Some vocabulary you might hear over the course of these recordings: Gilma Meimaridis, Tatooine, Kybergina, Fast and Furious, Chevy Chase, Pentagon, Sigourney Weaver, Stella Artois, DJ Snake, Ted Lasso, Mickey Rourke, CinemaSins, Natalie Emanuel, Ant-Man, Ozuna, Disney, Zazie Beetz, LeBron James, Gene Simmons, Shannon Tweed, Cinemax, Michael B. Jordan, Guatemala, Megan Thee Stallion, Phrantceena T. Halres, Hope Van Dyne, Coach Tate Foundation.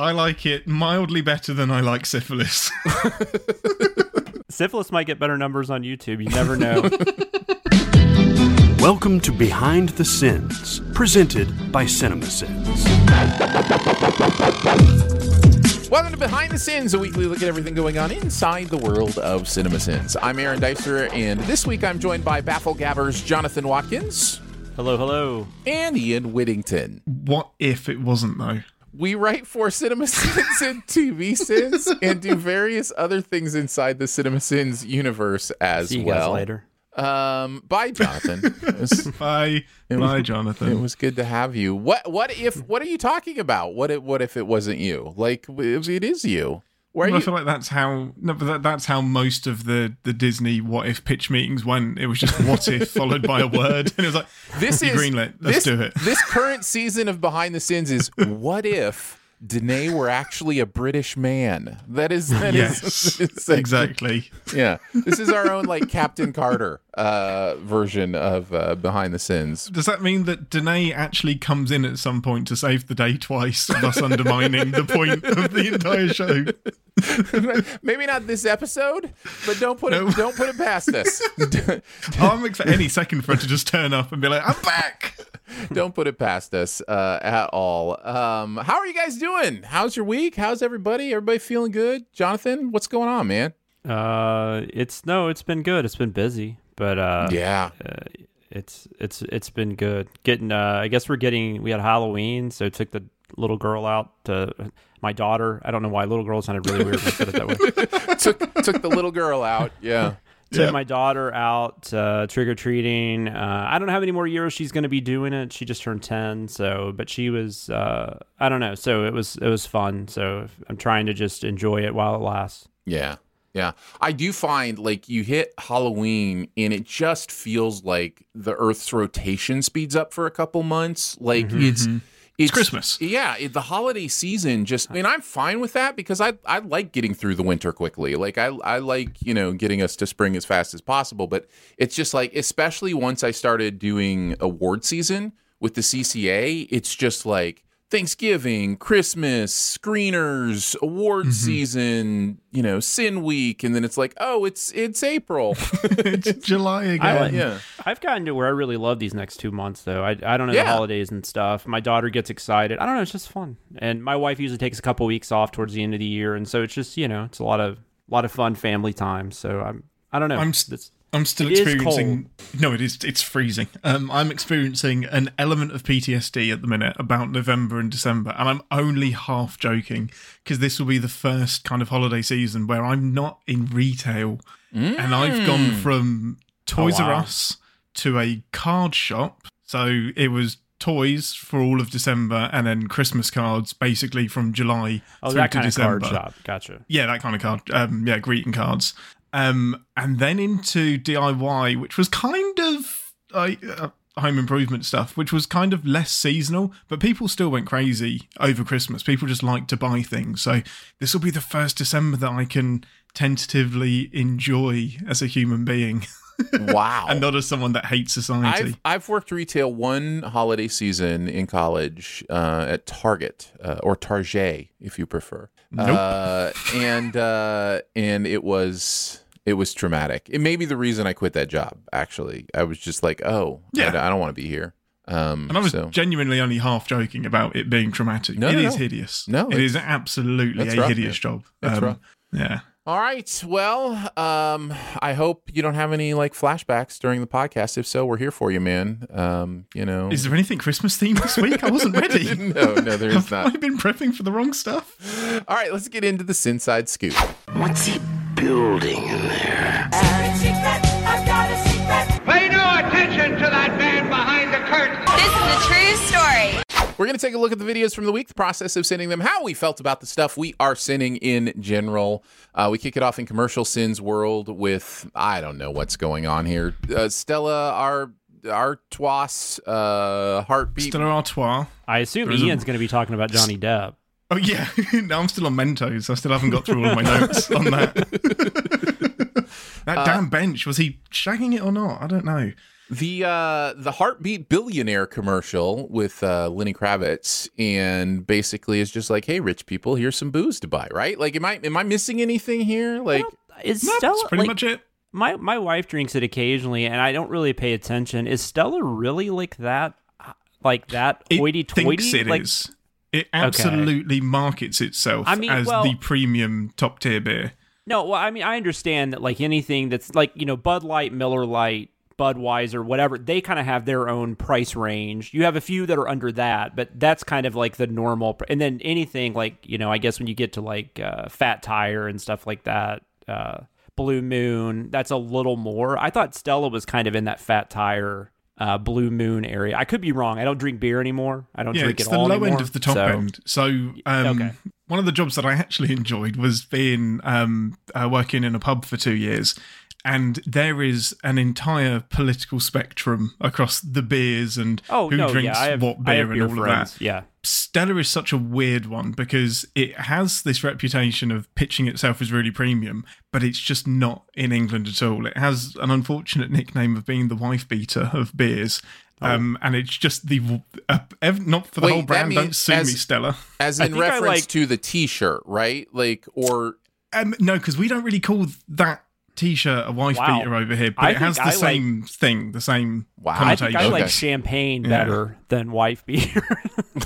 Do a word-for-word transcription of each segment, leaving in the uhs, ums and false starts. I like it mildly better than I like syphilis. Syphilis might get better numbers on YouTube. You never know. Welcome to Behind the Sins, presented by CinemaSins. Welcome to Behind the Sins, a weekly look at everything going on inside the world of CinemaSins. I'm Aaron Dicer, and this week I'm joined by Baffle Gabber's Jonathan Watkins. Hello, hello. And Ian Whittington. What if it wasn't, though? We write for CinemaSins and T V Sins and do various other things inside the CinemaSins universe as well. See you guys later. Um, bye, Jonathan. Was, bye, was, bye, Jonathan. It was good to have you. What? What if? What are you talking about? What? If, what if it wasn't you? Like it, it is you. Where well, you? I feel like that's how. No, but that, that's how most of the, the Disney what if pitch meetings went. It was just what if followed by a word, and it was like this is greenlit. Let's this, do it. This current season of Behind the Sins is what if Danae were actually a British man. That is, that yes, is it's like, exactly. Yeah, this is our own like Captain Carter uh, version of uh, Behind the Sins. Does that mean that Danae actually comes in at some point to save the day twice, thus undermining the point of the entire show? Maybe not this episode, but don't put no. it don't put it past us. I'm expecting any second for her to just turn up and be like, "I'm back." Don't put it past us uh, at all. Um, how are you guys doing? How's your week? How's everybody? Everybody feeling good? Jonathan, what's going on, man? Uh, it's no, it's been good. It's been busy, but uh, yeah, uh, it's it's it's been good. Getting, uh, I guess we're getting. We had Halloween, so took the little girl out to my daughter. I don't know why little girl sounded really weird. When I said it that way. took took the little girl out. Yeah. Took yep. my daughter out uh, trick-or-treating. Uh, I don't know how many more years she's going to be doing it. She just turned ten, so but she was, uh, I don't know. So it was it was fun. So I'm trying to just enjoy it while it lasts. Yeah, yeah. I do find, like, you hit Halloween, and it just feels like the Earth's rotation speeds up for a couple months. Like, mm-hmm. it's... It's, it's Christmas. Yeah, it, the holiday season just, I mean, I'm fine with that because I I like getting through the winter quickly. Like, I, I like, you know, getting us to spring as fast as possible. But it's just like, especially once I started doing award season with the C C A, it's just like Thanksgiving, Christmas, screeners, award mm-hmm. season, you know, Sin Week. And then it's like, oh, it's it's April. It's July again. I, yeah. I've gotten to where I really love these next two months, though. I I don't know yeah. the holidays and stuff. My daughter gets excited. I don't know. It's just fun. And my wife usually takes a couple weeks off towards the end of the year. And so it's just, you know, it's a lot of lot of fun family time. So I'm, I don't know. I'm st- it's, I'm still it experiencing. No, it is. It's freezing. Um, I'm experiencing an element of P T S D at the minute about November and December, and I'm only half joking because this will be the first kind of holiday season where I'm not in retail, mm. and I've gone from Toys oh, wow. R Us to a card shop. So it was toys for all of December, and then Christmas cards basically from July oh, through that kind to of December. Card shop. Gotcha. Yeah, that kind of card. Um, yeah, greeting cards. Um, and then into D I Y, which was kind of uh, uh, home improvement stuff, which was kind of less seasonal, but people still went crazy over Christmas. People just like to buy things. So this will be the first December that I can tentatively enjoy as a human being. Wow. And not as someone that hates society. I've, I've worked retail one holiday season in college uh, at Target uh, or Target, if you prefer. Nope. Uh, and uh, and it was it was traumatic. It may be the reason I quit that job, actually. I was just like, oh, yeah. I, I don't want to be here. Um, and I was so. genuinely only half joking about it being traumatic. No, it no, is no. hideous. No, It is absolutely a rough, hideous yeah. job. That's um, rough. Yeah. All right. Well, um, I hope you don't have any like flashbacks during the podcast. If so, we're here for you, man. Um, you know, is there anything Christmas themed this week? I wasn't ready. no, no, there is not. I've been prepping for the wrong stuff. All right, let's get into the Sinside Scoop. What's he building in there? I've got a secret. I've got a secret. Pay no attention to that man behind the curtain. This is a true story. We're going to take a look at the videos from the week, the process of sending them, how we felt about the stuff we are sending in general. Uh, we kick it off in Commercial Sins World with, I don't know what's going on here. Uh, Stella Ar- Artois, uh, Heartbeat. Stella Artois. I assume There's Ian's a... going to be talking about Johnny Depp. Oh, yeah. No, I'm still on Mentos. I still haven't got through all of my notes on that. That uh, damn bench. Was he shagging it or not? I don't know. The uh, the Heartbeat Billionaire commercial with uh, Lenny Kravitz, and basically is just like, hey, rich people, here's some booze to buy, right? Like, am I am I missing anything here? Like, is Stella, that's pretty like, much it. My my wife drinks it occasionally, and I don't really pay attention. Is Stella really like that? Like that hoity-toity? It thinks it like, is. It absolutely okay. markets itself I mean, as well, the premium top-tier beer. No, well, I mean, I understand that, like, anything that's, like, you know, Bud Light, Miller Lite, Budweiser, whatever, they kind of have their own price range. You have a few that are under that, but that's kind of like the normal. Pr- and then anything like, you know, I guess when you get to like uh, Fat Tire and stuff like that, uh, Blue Moon, that's a little more. I thought Stella was kind of in that Fat Tire, uh, Blue Moon area. I could be wrong. I don't drink beer anymore. I don't yeah, drink it all anymore. It's the low end of the top so, end. So um, okay. One of the jobs that I actually enjoyed was being um, uh, working in a pub for two years. And there is an entire political spectrum across the beers and oh, who no, drinks yeah, have, what beer, beer and all friends. Of that. Yeah. Stella is such a weird one because it has this reputation of pitching itself as really premium, but it's just not in England at all. It has an unfortunate nickname of being the wife beater of beers. Oh. Um, and it's just the uh, not for the Wait, whole brand. Don't sue as, me, Stella. As in reference like, to the T-shirt, right? Like or um, no, because we don't really call that T-shirt a wife wow. beater over here, but I it has the I same like, thing, the same wow. connotation. I think I okay. like champagne better yeah. than wife beater.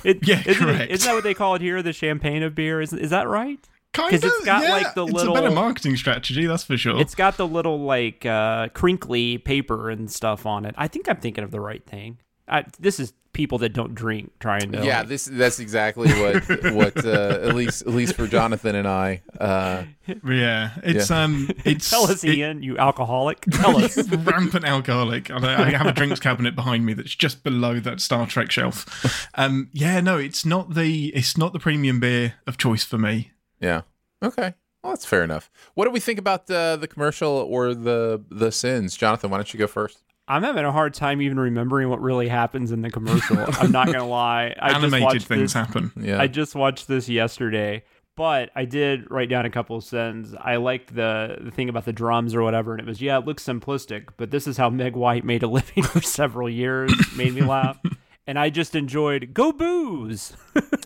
it, yeah, isn't correct. It, isn't that what they call it here, the champagne of beer? Is is that right? Kind of, it's got yeah. like the little, it's a better marketing strategy, that's for sure. It's got the little like uh, crinkly paper and stuff on it. I think I'm thinking of the right thing. I, this is people that don't drink trying to. Yeah, like, this that's exactly what what uh, at least at least for Jonathan and I. Uh, yeah, it's yeah. um, it's tell us, it, Ian, you alcoholic. Tell us, rampant alcoholic. I, I have a drinks cabinet behind me that's just below that Star Trek shelf. Um, yeah, no, it's not the it's not the premium beer of choice for me. Yeah. Okay. Well, that's fair enough. What do we think about the the commercial or the the sins, Jonathan? Why don't you go first? I'm having a hard time even remembering what really happens in the commercial. I'm not going to lie. I Animated just watched things this, happen. Yeah. I just watched this yesterday, but I did write down a couple of sins. I liked the, the thing about the drums or whatever, and it was, yeah, it looks simplistic, but this is how Meg White made a living for several years. Made me laugh. And I just enjoyed Go Booze.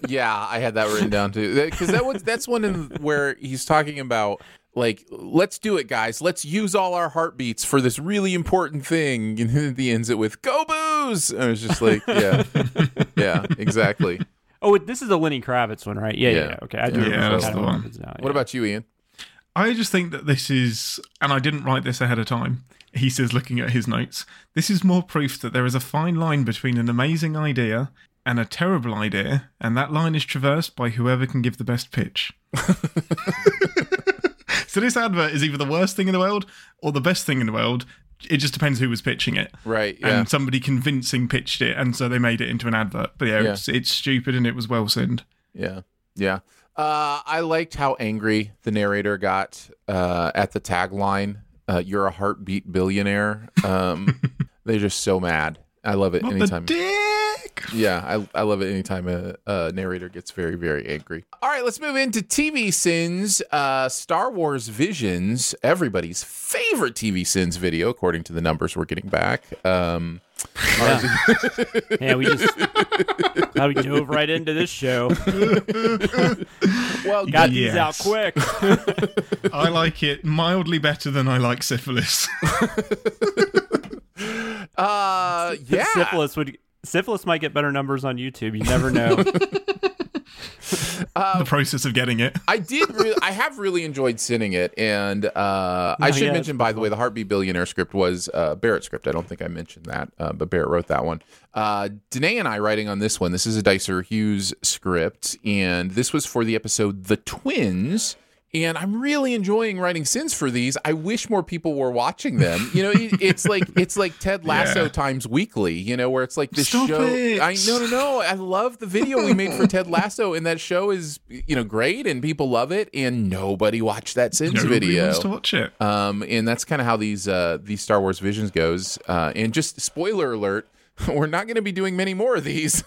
Yeah, I had that written down too. Because that was, that's one in where he's talking about, like, let's do it, guys. Let's use all our heartbeats for this really important thing. And he ends it with, go booze! And I was just like, yeah. Yeah, exactly. Oh, this is a Lenny Kravitz one, right? Yeah, yeah, yeah. Okay, I do yeah, remember. That's I the one. Now, yeah. What about you, Ian? I just think that this is, and I didn't write this ahead of time, he says, looking at his notes, this is more proof that there is a fine line between an amazing idea and a terrible idea, and that line is traversed by whoever can give the best pitch. So this advert is either the worst thing in the world or the best thing in the world. It just depends who was pitching it. Right, yeah. And somebody convincing pitched it, and so they made it into an advert. But yeah, yeah. It's, it's stupid, and it was well sinned. Yeah, yeah. Uh, I liked how angry the narrator got uh, at the tagline, uh, you're a heartbeat billionaire. Um, they're just so mad. I love it. Not anytime. The dick! Yeah, I I love it anytime a, a narrator gets very, very angry. All right, let's move into T V sins. Uh, Star Wars Visions, everybody's favorite T V sins video, according to the numbers we're getting back. Um, yeah. yeah, we just how we dove right into this show. Well, got yes. these out quick. I like it mildly better than I like syphilis. Uh, yeah. Syphilis would syphilis might get better numbers on YouTube. You never know. uh, the process of getting it. I did. Re- I have really enjoyed sending it, and uh, no, I should yeah, mention, by the way, the Heartbeat Billionaire script was uh, Barrett's script. I don't think I mentioned that, uh, but Barrett wrote that one. Uh, Danae and I writing on this one. This is a Dicer Hughes script, and this was for the episode The Twins. And I'm really enjoying writing sins for these. I wish more people were watching them. You know, it, it's like it's like Ted Lasso yeah. times weekly, you know, where it's like this Stop show. It. I no, no, no. I love the video we made for Ted Lasso. And that show is, you know, great. And people love it. And nobody watched that sins nobody video. Nobody wants to watch it. Um, and that's kind of how these uh, these Star Wars Visions goes. Uh, and just spoiler alert. we're not going to be doing many more of these.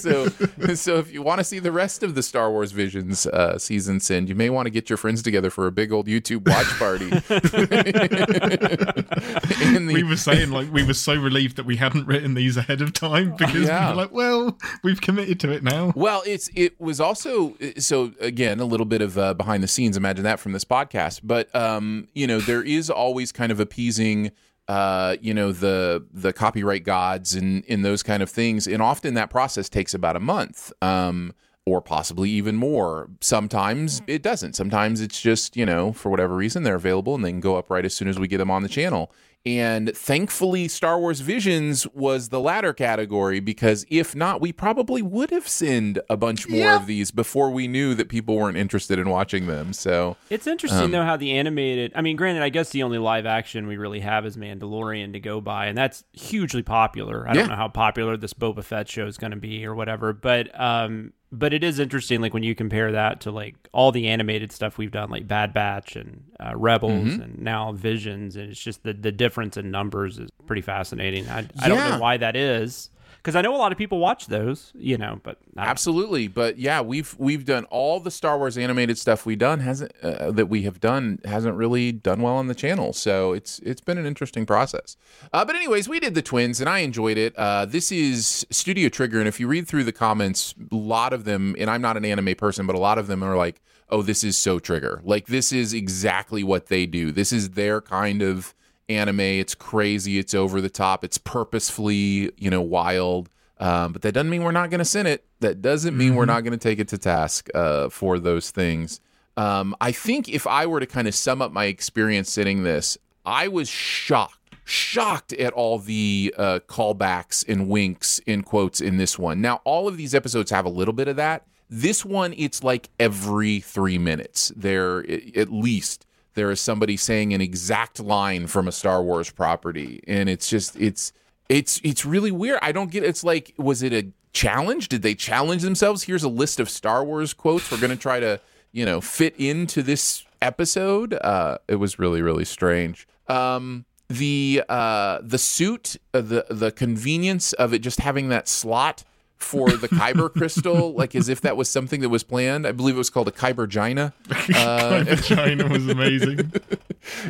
so, so if you want to see the rest of the Star Wars Visions uh, season send, you may want to get your friends together for a big old YouTube watch party. the, we were saying like we were so relieved that we hadn't written these ahead of time because yeah. we were like, well, we've committed to it now. Well, it's it was also so again a little bit of uh, behind the scenes. Imagine that from this podcast, but um, you know there is always kind of appeasing. Uh, you know, the the copyright gods and, and those kind of things. And often that process takes about a month um, or possibly even more. Sometimes it doesn't. Sometimes it's just, you know, for whatever reason, they're available and they can go up right as soon as we get them on the channel. And thankfully, Star Wars Visions was the latter category, because if not, we probably would have sinned a bunch more yeah. of these before we knew that people weren't interested in watching them. So it's interesting, um, though, how the animated... I mean, granted, I guess the only live action we really have is Mandalorian to go by, and that's hugely popular. I yeah. don't know how popular this Boba Fett show is going to be or whatever, but um, but it is interesting like when you compare that to like all the animated stuff we've done, like Bad Batch and uh, Rebels mm-hmm. and now Visions, and it's just the, the difference... difference in numbers is pretty fascinating. I, yeah. I don't know why that is, because I know a lot of people watch those, you know. But absolutely, know. But yeah, we've we've done all the Star Wars animated stuff we done hasn't uh, that we have done hasn't really done well on the channel. So it's it's been an interesting process. Uh, but anyways, we did the Twins, and I enjoyed it. Uh, this is Studio Trigger, and if you read through the comments, a lot of them, and I'm not an anime person, but a lot of them are like, "Oh, this is so Trigger. Like this is exactly what they do. This is their kind of." Anime, it's crazy, it's over the top, it's purposefully, you know, wild. Um, but that doesn't mean we're not going to send it. That doesn't mean mm-hmm. we're not going to take it to task uh, for those things. Um, I think if I were to kind of sum up my experience sitting this, I was shocked. Shocked at all the uh, callbacks and winks in quotes in this one. Now, all of these episodes have a little bit of that. This one, it's like every three minutes. They're at least... there is somebody saying an exact line from a Star Wars property, and it's just it's it's it's really weird. I don't get it. It's like, was it a challenge? Did they challenge themselves? Here's a list of Star Wars quotes we're going to try to, you know, fit into this episode. Uh, it was really really strange. Um, the uh, the suit, uh, the the convenience of it just having that slot for the Kyber crystal, like as if that was something that was planned. I believe it was called a Kybergina. Uh, Kybergina was amazing.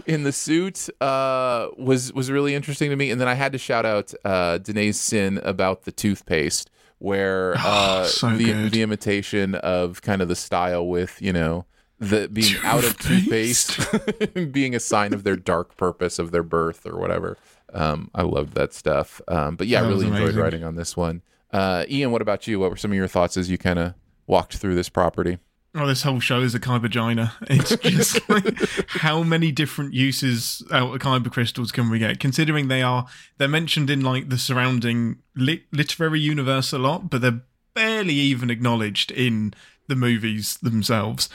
In the suit uh, was was really interesting to me. And then I had to shout out uh, Danae's sin about the toothpaste, where uh, oh, so the, the imitation of kind of the style with, you know, the being toothpaste. Out of toothpaste being a sign of their dark purpose of their birth or whatever. Um, I loved that stuff. Um, but yeah, that I really enjoyed writing on this one. Uh, Ian, what about you? What were some of your thoughts as you kind of walked through this property? Oh, this whole show is a Kybergina. It's just like, how many different uses out of Kyber crystals can we get? Considering they are, they're mentioned in like the surrounding lit- literary universe a lot, but they're barely even acknowledged in the movies themselves.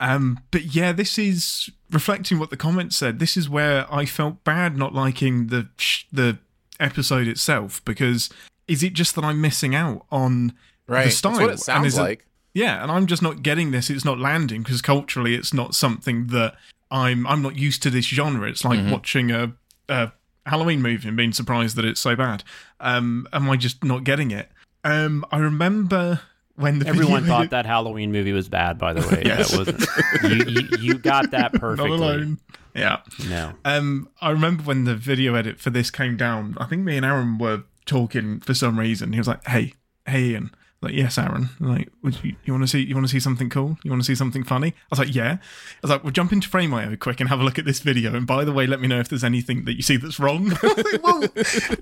Um, but yeah, this is reflecting what the comments said. This is where I felt bad not liking the the episode itself, because... is it just that I'm missing out on right. the style? That's what it sounds and like. It, yeah, and I'm just not getting this. It's not landing because culturally it's not something that I'm I'm not used to this genre. It's like mm-hmm. watching a, a Halloween movie and being surprised that it's so bad. Um, am I just not getting it? Um, I remember when the Everyone video... thought that Halloween movie was bad, by the way. Yes. That wasn't. you, you, you got that perfectly. Not alone. Yeah. No. Um, I remember when the video edit for this came down, I think me and Aaron were talking for some reason. He was like, hey hey Ian, like, yes Aaron, I'm like, would you you want to see you want to see something cool, you want to see something funny? I was like, yeah. I was like, well, jump into Frame dot I O quick and have a look at this video, and by the way, let me know if there's anything that you see that's wrong. I was like, well,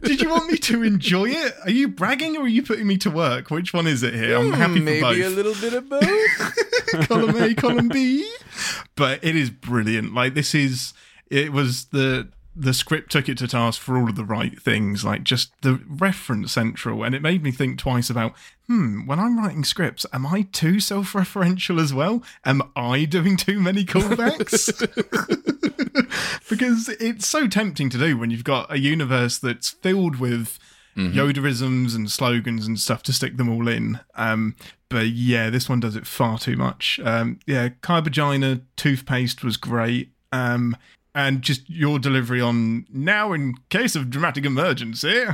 did you want me to enjoy it? Are you bragging or are you putting me to work? Which one is it here? I'm happy mm, maybe for both. Maybe a little bit of both. Column A, column B. But it is brilliant. Like, this is it was the the script took it to task for all of the right things, like just the reference central, and it made me think twice about, hmm, when I'm writing scripts, am I too self-referential as well? Am I doing too many callbacks? Because it's so tempting to do when you've got a universe that's filled with mm-hmm. Yoderisms and slogans and stuff to stick them all in. Um, but yeah, this one does it far too much. Um, yeah, Kybergina toothpaste was great. Um, and just your delivery on now in case of dramatic emergency.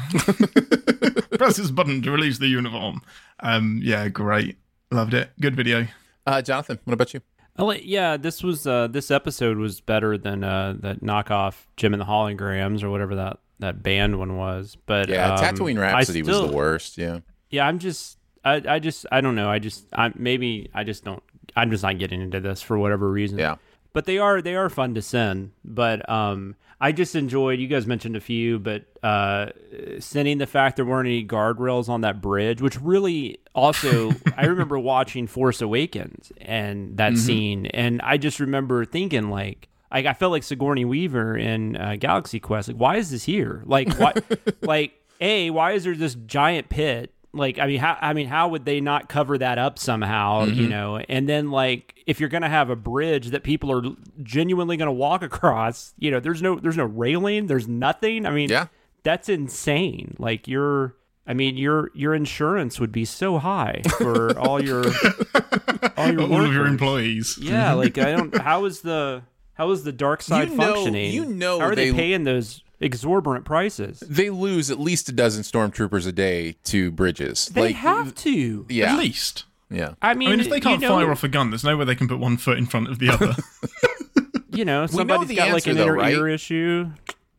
Press this button to release the uniform. Um, yeah, great. Loved it. Good video. Uh, Jonathan, what about you? Oh, yeah, this was uh, this episode was better than uh, that knockoff Jim and the Holograms or whatever that, that band one was. But yeah, um, Tatooine Rhapsody still, was the worst. Yeah, yeah. I'm just, I, I just, I don't know. I just, I maybe I just don't. I'm just not getting into this for whatever reason. Yeah. But they are they are fun to send. But um, I just enjoyed, you guys mentioned a few, but uh, sending the fact there weren't any guardrails on that bridge, which really also, I remember watching Force Awakens and that mm-hmm. scene. And I just remember thinking, like, I, I felt like Sigourney Weaver in uh, Galaxy Quest. Like, why is this here? Like, why, like, A, why is there this giant pit? Like, I mean, how, I mean, how would they not cover that up somehow, mm-hmm. you know? And then, like, if you're going to have a bridge that people are genuinely going to walk across, you know, there's no, there's no railing, there's nothing. I mean, yeah. that's insane. Like, your, I mean, your, your insurance would be so high for all your, all your, all of your employees. Yeah. Like, I don't, how is the, how is the dark side you know, functioning? You know, how are they, they paying those exorbitant prices? They lose at least a dozen stormtroopers a day to bridges. They like, have to. Yeah. At least. Yeah. I mean, I mean if they can't you know, fire off a gun, there's no way they can put one foot in front of the other. You know, somebody's know got answer, like an though, inner right? ear issue.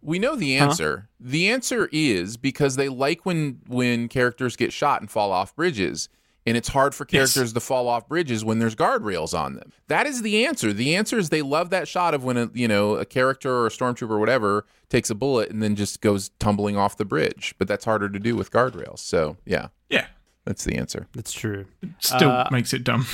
We know the answer. Huh? The answer is because they like when when characters get shot and fall off bridges. And it's hard for characters yes. to fall off bridges when there's guardrails on them. That is the answer. The answer is they love that shot of when a, you know, a character or a stormtrooper or whatever takes a bullet and then just goes tumbling off the bridge. But that's harder to do with guardrails. So, yeah. Yeah. That's the answer. That's true. It still uh, makes it dumb.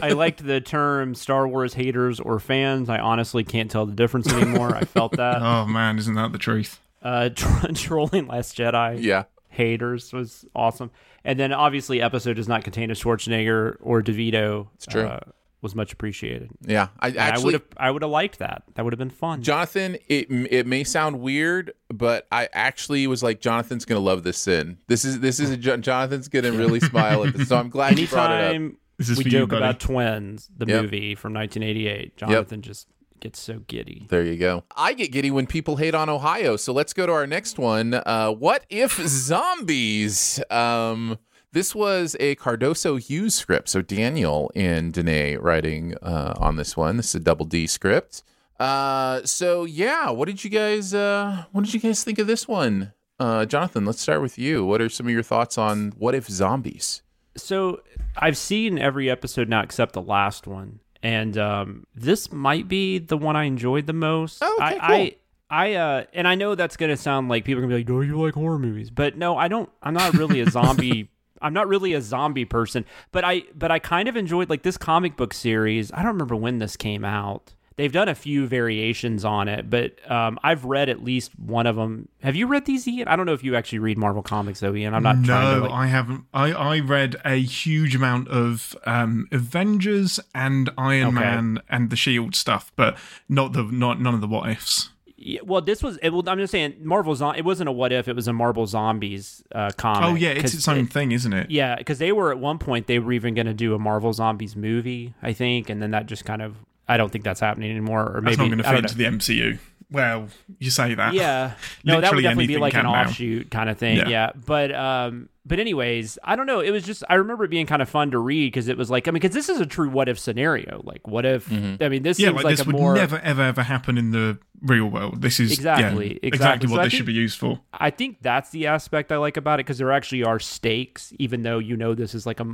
I liked the term Star Wars haters or fans. I honestly can't tell the difference anymore. I felt that. Oh, man. Isn't that the truth? Uh, tro- trolling Last Jedi. Yeah. Haters was awesome. And then obviously episode does not contain a Schwarzenegger or DeVito. It's true. Uh, was much appreciated. Yeah. I and actually I would have I would have liked that. That would have been fun. Jonathan, it it may sound weird, but I actually was like, Jonathan's going to love this sin. This is this is a, Jonathan's going to really smile at this. So I'm glad you brought it up. This is we joke you, about Twins, the yep. movie from nineteen eighty-eight. Jonathan yep. just gets so giddy. There you go. I get giddy when people hate on Ohio. So let's go to our next one. Uh, what if zombies? Um, this was a Cardoso Hughes script. So Daniel and Danae writing uh, on this one. This is a double D script. Uh, so yeah, what did you guys? Uh, what did you guys think of this one, uh, Jonathan? Let's start with you. What are some of your thoughts on What If Zombies? So I've seen every episode now except the last one. And um, this might be the one I enjoyed the most. Oh, okay, I, cool. I, I, uh, and I know that's gonna sound like people are gonna be like, "Do you like horror movies?" But no, I don't. I'm not really a zombie. I'm not really a zombie person. But I, but I kind of enjoyed like this comic book series. I don't remember when this came out. They've done a few variations on it, but um, I've read at least one of them. Have you read these, Ian? I don't know if you actually read Marvel comics, though, Ian. I'm not no, trying to... No, like... I haven't. I, I read a huge amount of um, Avengers and Iron okay. Man and the S H I E L D stuff, but not the not none of the what ifs. Yeah, well, this was... It, well, I'm just saying, Marvel. It wasn't a what if, it was a Marvel Zombies uh, comic. Oh, yeah, it's its own it, thing, isn't it? Yeah, because they were, at one point, they were even going to do a Marvel Zombies movie, I think, and then that just kind of... I don't think that's happening anymore. Or maybe that's not going to fit into the M C U. Well, you say that. Yeah. No, that would definitely be like an now. offshoot kind of thing. Yeah. yeah. But um, but anyways, I don't know. It was just, I remember it being kind of fun to read because it was like, I mean, because this is a true what if scenario. Like, what if, mm-hmm. I mean, this yeah, seems like, like this a would more... never, ever, ever happen in the real world. This is exactly, yeah, exactly. exactly what so this think, should be used for. I think that's the aspect I like about it because there actually are stakes, even though you know this is like a...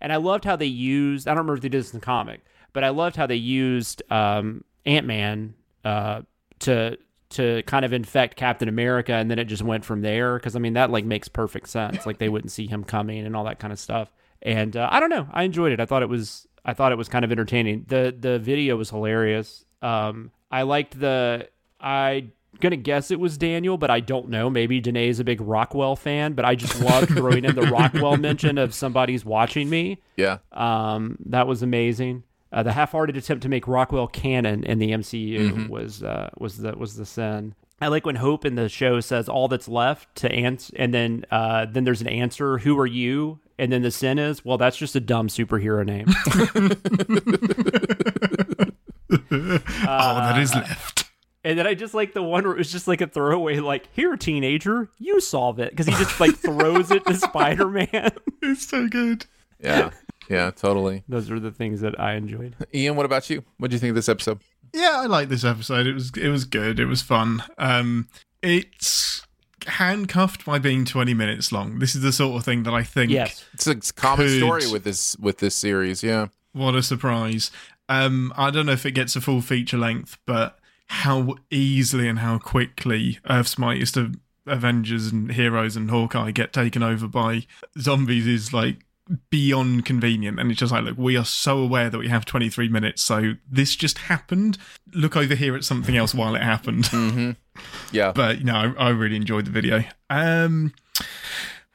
And I loved how they used, I don't remember if they did this in the comic, but I loved how they used um, Ant-Man uh, to to kind of infect Captain America, and then it just went from there. Because I mean, that like makes perfect sense. Like they wouldn't see him coming and all that kind of stuff. And uh, I don't know, I enjoyed it. I thought it was I thought it was kind of entertaining. the The video was hilarious. Um, I liked the I. Gonna guess it was Daniel, but I don't know. Maybe Danae's a big Rockwell fan, but I just loved throwing in the Rockwell mention of somebody's watching me. Yeah, um, that was amazing. Uh, the half-hearted attempt to make Rockwell canon in the M C U mm-hmm. was uh, was the was the sin. I like when Hope in the show says all that's left to answer, and then uh, then there's an answer. Who are you? And then the sin is, well, that's just a dumb superhero name. All uh, that is left. And then I just like the one where it was just like a throwaway, like, here, teenager, you solve it. Because he just like throws it to Spider-Man. It's so good. Yeah. Yeah, totally. Those are the things that I enjoyed. Ian, what about you? What do you think of this episode? Yeah, I like this episode. It was it was good. It was fun. Um, it's handcuffed by being twenty minutes long. This is the sort of thing that I think yes. it's a common could, story with this with this series. Yeah, what a surprise. Um, I don't know if it gets a full feature length, but how easily and how quickly Earth's Mightiest Avengers and Heroes and Hawkeye get taken over by zombies is like beyond convenient. And it's just like, look, we are so aware that we have twenty-three minutes, so this just happened, look over here at something else while it happened. Mm-hmm. Yeah, but you know, I, I really enjoyed the video. Um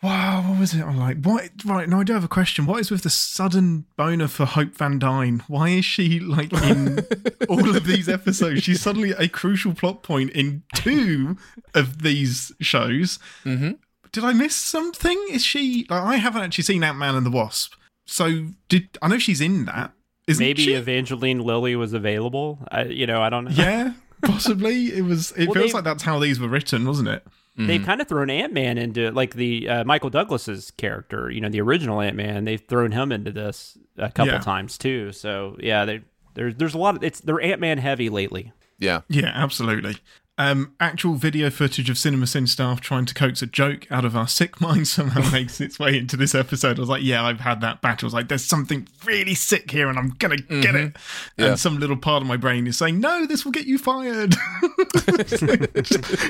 wow what was it I'm like what right now I do have a question. What is with the sudden boner for Hope Van Dyne? Why is she like in all of these episodes? She's suddenly a crucial plot point in two of these shows. Mm-hmm. Did I miss something? Is she... Like, I haven't actually seen Ant-Man and the Wasp. So, did I know she's in that. Isn't Maybe she? Evangeline Lilly was available. I, you know, I don't know. Yeah, possibly. It was. It well, feels they, like that's how these were written, wasn't it? They've mm. kind of thrown Ant-Man into... Like, the uh, Michael Douglas's character, you know, the original Ant-Man, they've thrown him into this a couple yeah. times, too. So, yeah, they, there, there's a lot of... It's, they're Ant-Man heavy lately. Yeah. Yeah, absolutely. Um, actual video footage of CinemaSins staff trying to coax a joke out of our sick minds somehow makes its way into this episode. I was like, yeah, I've had that battle. I was like, there's something really sick here and I'm going to mm-hmm. get it. Yeah. And some little part of my brain is saying, no, this will get you fired.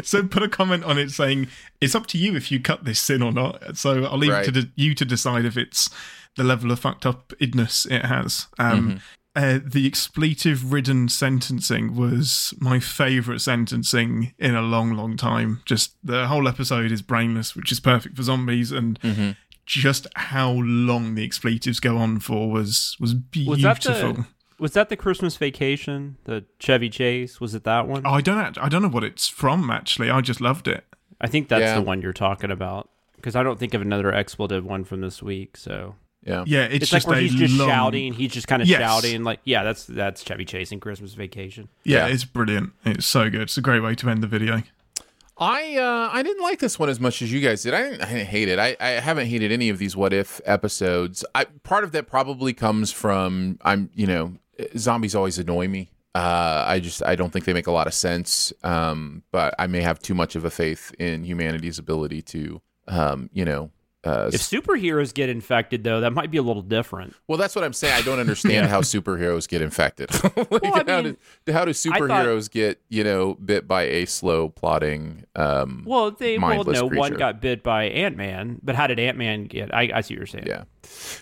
So put a comment on it saying, it's up to you if you cut this sin or not. So I'll leave right. it to de- you to decide if it's the level of fucked up-idness it has. Um, mm-hmm. Uh, the expletive-ridden sentencing was my favourite sentencing in a long, long time. Just the whole episode is brainless, which is perfect for zombies, and mm-hmm. just how long the expletives go on for was was beautiful. Was that the, was that the Christmas Vacation, the Chevy Chase? Was it that one? Oh, I don't. I don't know what it's from. Actually, I just loved it. I think that's yeah. the one you're talking about, because I don't think of another expletive one from this week. So. Yeah, yeah, it's, it's just like where he's just long... shouting. He's just kind of yes. shouting, like, yeah, that's that's Chevy Chase and Christmas Vacation. Yeah, yeah, it's brilliant. It's so good. It's a great way to end the video. I uh, I didn't like this one as much as you guys did. I didn't, I didn't hate it. I, I haven't hated any of these What If episodes. I, part of that probably comes from I'm you know zombies always annoy me. Uh, I just I don't think they make a lot of sense. Um, but I may have too much of a faith in humanity's ability to um, you know. Uh, if superheroes get infected, though, that might be a little different. Well, that's what I'm saying. I don't understand yeah. how superheroes get infected. Like, well, I how, mean, do, how do superheroes thought, get, you know, bit by a slow plotting, um, well, they mindless well, no, creature? One got bit by Ant-Man, but how did Ant-Man get? I, I see what you're saying. Yeah.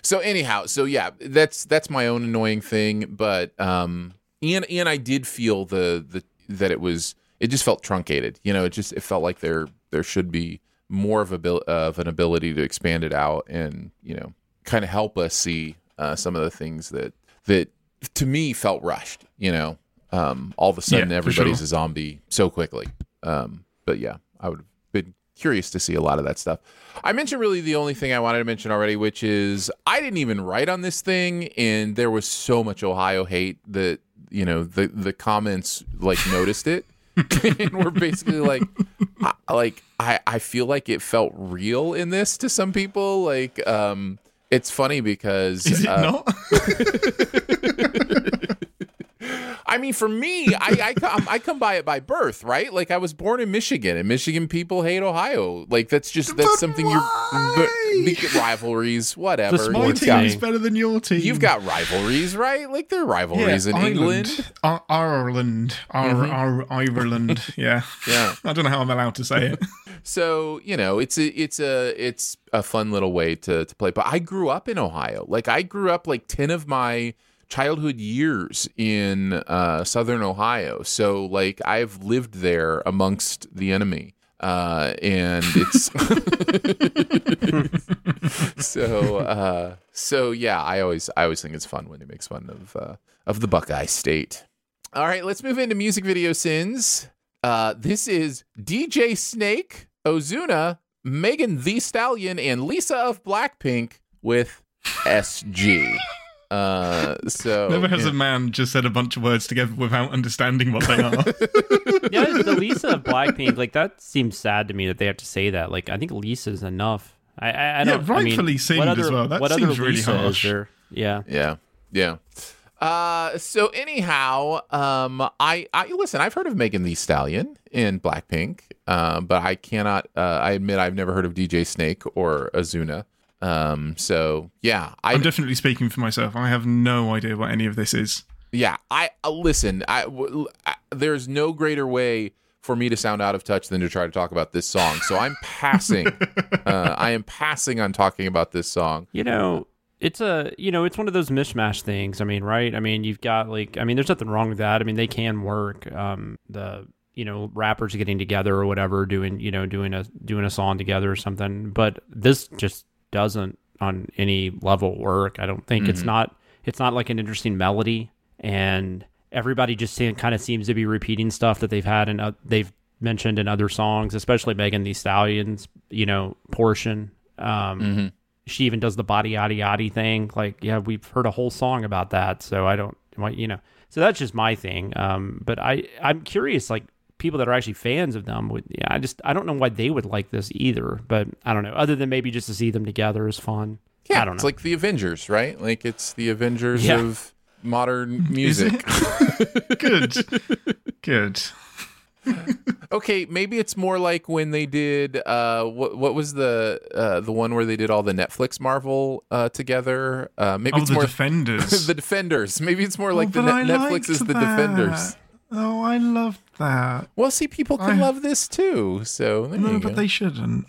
So anyhow, so yeah, that's that's my own annoying thing. But um, and and I did feel the the that it was it just felt truncated. You know, it just it felt like there there should be more of a bil- of an ability to expand it out and, you know, kind of help us see uh, some of the things that that to me felt rushed. You know, um, all of a sudden yeah, everybody's sure. a zombie so quickly. Um, but yeah, I would have been curious to see a lot of that stuff. I mentioned really the only thing I wanted to mention already, which is I didn't even write on this thing, and there was so much Ohio hate that, you know, the the comments like noticed it. And we're basically like, I, like I, I feel like it felt real in this to some people. Like, um, it's funny because is it uh, not? I mean, for me, I, I come I come by it by birth, right? Like, I was born in Michigan, and Michigan people hate Ohio. Like, that's just that's but something you rivalries, whatever. The small team is better than your team. You've got rivalries, right? Like, there are rivalries yeah, in Ireland. England, Ireland, Ireland, mm-hmm. Ireland. Yeah, yeah. I don't know how I'm allowed to say it. So, you know, it's a it's a it's a fun little way to to play. But I grew up in Ohio. Like, I grew up like ten of my childhood years in uh southern Ohio, so like I've lived there amongst the enemy, uh and it's so uh so yeah I always I always think it's fun when it makes fun of uh of the Buckeye State. All right, let's move into music video sins. Uh this is D J Snake, Ozuna, Megan Thee Stallion, and Lisa of Blackpink with S G. Uh, so never has yeah. a man just said a bunch of words together without understanding what they are. Yeah, the Lisa of Blackpink, like that seems sad to me that they have to say that. Like, I think Lisa's enough. I, I, I don't. Yeah, rightfully I mean, seemed other, as well. That seems Lisa really harsh. Yeah, yeah, yeah. Uh, so anyhow, um, I, I listen. I've heard of Megan Thee Stallion in Blackpink, um, but I cannot. Uh, I admit I've never heard of D J Snake or Ozuna. Um, so yeah, I, I'm definitely speaking for myself. I have no idea what any of this is. Yeah, I uh, listen. I, w- I there's no greater way for me to sound out of touch than to try to talk about this song. So I'm passing. uh, I am passing on talking about this song. You know, it's a you know, it's one of those mishmash things. I mean, right? I mean, you've got like, I mean, there's nothing wrong with that. I mean, they can work. Um, the you know, rappers getting together or whatever, doing you know, doing a doing a song together or something. But this just doesn't on any level work. I don't think mm-hmm. it's not it's not like an interesting melody, and everybody just seem, kind of seems to be repeating stuff that they've had and uh, they've mentioned in other songs, especially Megan Thee Stallion's you know portion. Um, mm-hmm. She even does the body yaddy yaddy thing. Like yeah, we've heard a whole song about that. So I don't you know. So that's just my thing. Um, but I I'm curious like. People that are actually fans of them would yeah I just I don't know why they would like this either, but I don't know, other than maybe just to see them together is fun. Yeah, I don't know. It's like the Avengers, right? Like it's the Avengers yeah. of modern music. Good. Good. Okay, maybe it's more like when they did uh what what was the uh the one where they did all the Netflix Marvel uh together? Uh maybe oh, it's the more Defenders. The Defenders. Maybe it's more like oh, the ne- Netflix is the Defenders. Oh, I loved that. Well, see, people can I... love this too. So there no, you go. But they shouldn't.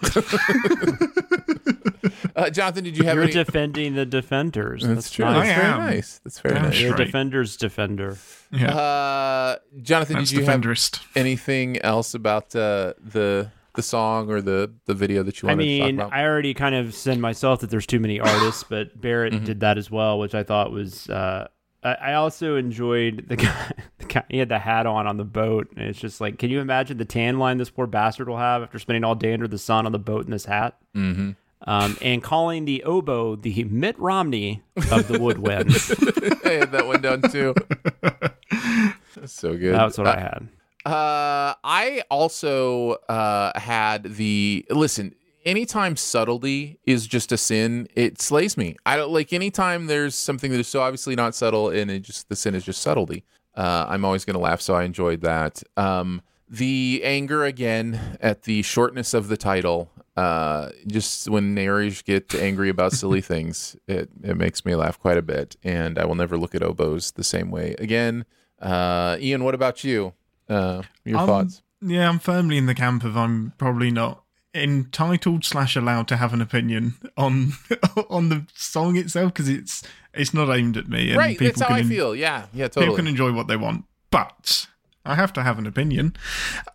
uh, Jonathan, did you have? You're any... defending the Defenders. That's, That's true. Nice. I That's am. Very nice. That's very That's nice. Right. You're a Defenders defender. Yeah. Uh, Jonathan, That's did you have anything else about uh, the? the song or the, the video that you want I mean, to talk about? I already kind of said myself that there's too many artists, but Barrett mm-hmm. did that as well, which I thought was. Uh, I also enjoyed the guy, the guy, he had the hat on on the boat, and it's just like, can you imagine the tan line this poor bastard will have after spending all day under the sun on the boat in this hat? Mm-hmm. Um, and calling the oboe the Mitt Romney of the woodwind. I had that one done too. That's so good. That's what uh, I had. Uh, I also uh, had the, listen, anytime subtlety is just a sin, it slays me. I don't like anytime there's something that is so obviously not subtle and it just the sin is just subtlety. Uh, I'm always going to laugh, so I enjoyed that. Um, the anger again at the shortness of the title. Uh, just when Nairish get angry about silly things, it, it makes me laugh quite a bit. And I will never look at oboes the same way again. Uh, Ian, what about you? Uh, your um, thoughts? Yeah, I'm firmly in the camp of I'm probably not entitled slash allowed to have an opinion on on the song itself because it's it's not aimed at me. And right, people that's how can I feel. En- yeah, yeah, totally. People can enjoy what they want, but I have to have an opinion.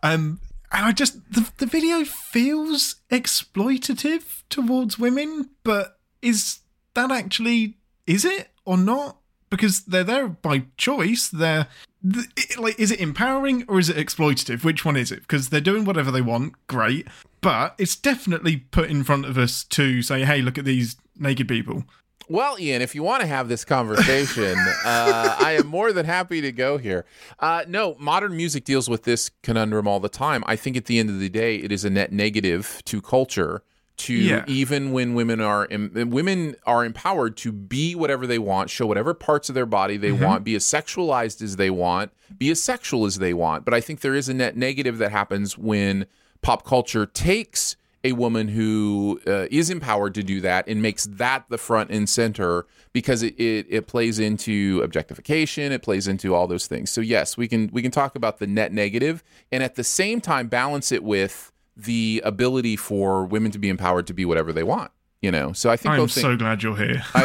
Um, and I just the, the video feels exploitative towards women, but is that actually is it or not? Because they're there by choice. They're it, like, is it empowering or is it exploitative? Which one is it? Because they're doing whatever they want. Great. But it's definitely put in front of us to say, hey, look at these naked people. Well, Ian, if you want to have this conversation, uh, I am more than happy to go here. Uh, no, modern music deals with this conundrum all the time. I think at the end of the day, it is a net negative to culture. To yeah. Even when women are em- women are empowered to be whatever they want, show whatever parts of their body they mm-hmm. want, be as sexualized as they want, be as sexual as they want. But I think there is a net negative that happens when pop culture takes a woman who uh, is empowered to do that and makes that the front and center because it, it it plays into objectification, it plays into all those things. So yes, we can we can talk about the net negative and at the same time balance it with the ability for women to be empowered to be whatever they want, you know. So I think I'm both so things, glad you're here. I,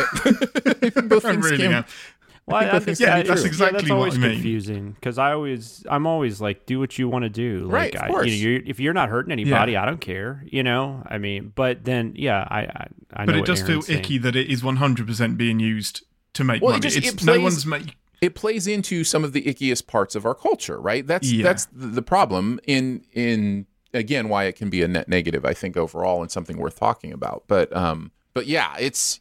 I both I'm really can, well, I I think think yeah, that's, that's exactly yeah, that's always what I mean. Confusing because I always, I'm always like, do what you want to do, like, right? Of I, course. You know, you're, if you're not hurting anybody, yeah. I don't care, you know. I mean, but then, yeah, I, I, I know. But it does Aaron's feel icky saying. That it is one hundred percent being used to make well, money. It just, it's it plays, no one's making. It plays into some of the ickiest parts of our culture, right? That's yeah. that's the problem in in. Again, why it can be a net negative, I think, overall, and something worth talking about. But um, But yeah, it's,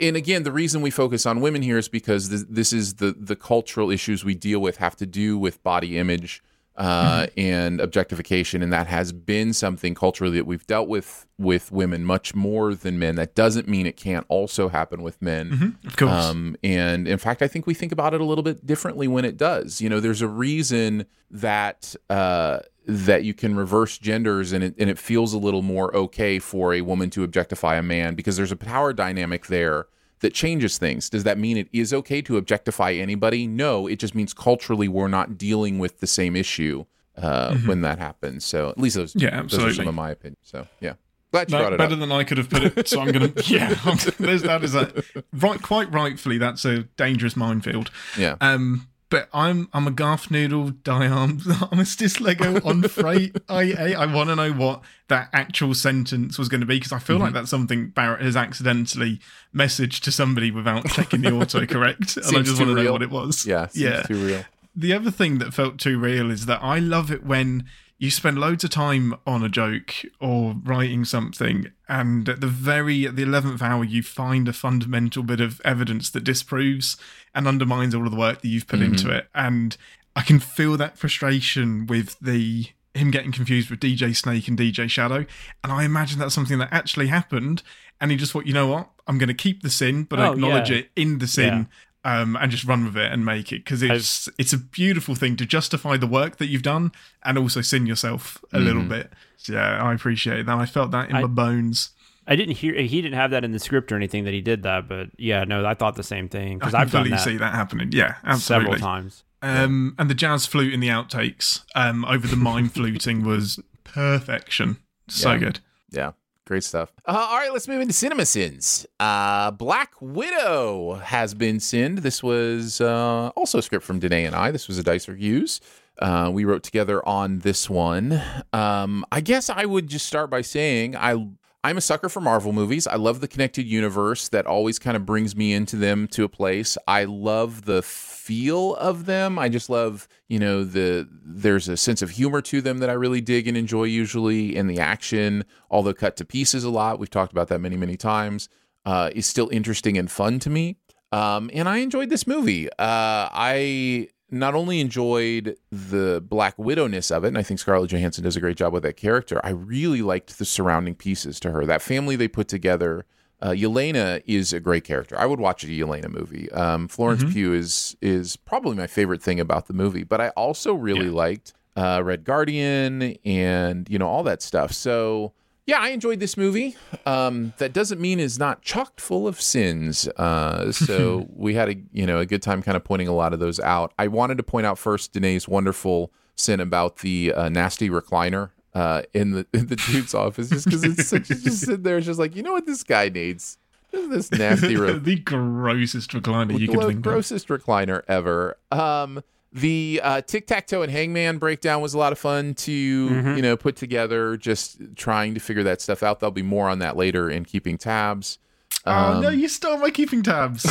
and again, the reason we focus on women here is because this, this is the the cultural issues we deal with have to do with body image uh, mm-hmm. and objectification, and that has been something culturally that we've dealt with with women much more than men. That doesn't mean it can't also happen with men. Mm-hmm. Of course. Um, and in fact, I think we think about it a little bit differently when it does. You know, there's a reason that uh, that you can reverse genders, and it, and it feels a little more okay for a woman to objectify a man because there's a power dynamic there that changes things. Does that mean it is okay to objectify anybody? No, it just means culturally we're not dealing with the same issue uh, mm-hmm. when that happens. So at least those, yeah, absolutely. those are some of my opinion. So yeah. Glad you no, brought it better up. Than I could have put it, so I'm going to, yeah, I'm, there's, that is a, right, quite rightfully, that's a dangerous minefield. Yeah. Um, But I'm I'm a Garth Noodle, Die Arm, Armistice Lego on Freight I A. I want to know what that actual sentence was going to be, because I feel mm-hmm. like that's something Barrett has accidentally messaged to somebody without checking the autocorrect. And I just want to real. know what it was. Yeah, seems yeah. too real. The other thing that felt too real is that I love it when you spend loads of time on a joke or writing something, and at the very at the eleventh hour, you find a fundamental bit of evidence that disproves and undermines all of the work that you've put mm-hmm. into it. And I can feel that frustration with the him getting confused with D J Snake and D J Shadow. And I imagine that's something that actually happened. And he just thought, you know what? I'm going to keep the sin, but oh, acknowledge yeah. it in the sin. Yeah. Um, and just run with it and make it, because it's I've, it's a beautiful thing to justify the work that you've done and also sin yourself a mm-hmm. little bit. So, yeah, I appreciate that. I felt that in I, my bones. I didn't hear he didn't have that in the script or anything that he did that, but yeah, no, I thought the same thing because I've done that. See that happening. Yeah, absolutely, several times. Um, and the jazz flute in the outtakes um, over the mime fluting was perfection. So yeah. good. Yeah. Great stuff. Uh, all right, let's move into CinemaSins. Uh, Black Widow has been sinned. This was uh, also a script from Danae and I. This was a Dicer Hughes. Uh, we wrote together on this one. Um, I guess I would just start by saying I, I'm a sucker for Marvel movies. I love the connected universe that always kind of brings me into them to a place. I love the feel of them. I just love, you know, the there's a sense of humor to them that I really dig and enjoy usually, and the action, although cut to pieces a lot, we've talked about that many, many times, uh, is still interesting and fun to me. Um, and I enjoyed this movie. Uh, I not only enjoyed the Black Widowness of it, and I think Scarlett Johansson does a great job with that character, I really liked the surrounding pieces to her. That family they put together. Uh, Yelena is a great character. I would watch a Yelena movie. Um, Florence mm-hmm. Pugh is is probably my favorite thing about the movie, but I also really yeah. liked uh, Red Guardian and, you know, all that stuff. So, yeah, I enjoyed this movie. Um, that doesn't mean it's not chock full of sins. Uh, so we had a, you know, a good time kind of pointing a lot of those out. I wanted to point out first Danae's wonderful sin about the uh, nasty recliner. Uh, in the in the dude's office, just because it's such, just sitting there, it's just like, you know what this guy needs? This nasty room. The grossest recliner you could think of. The grossest recliner ever. Um, the uh, tic tac toe and hangman breakdown was a lot of fun to mm-hmm. you know put together. Just trying to figure that stuff out. There'll be more on that later in keeping tabs. Um, oh no, you stole my keeping tabs.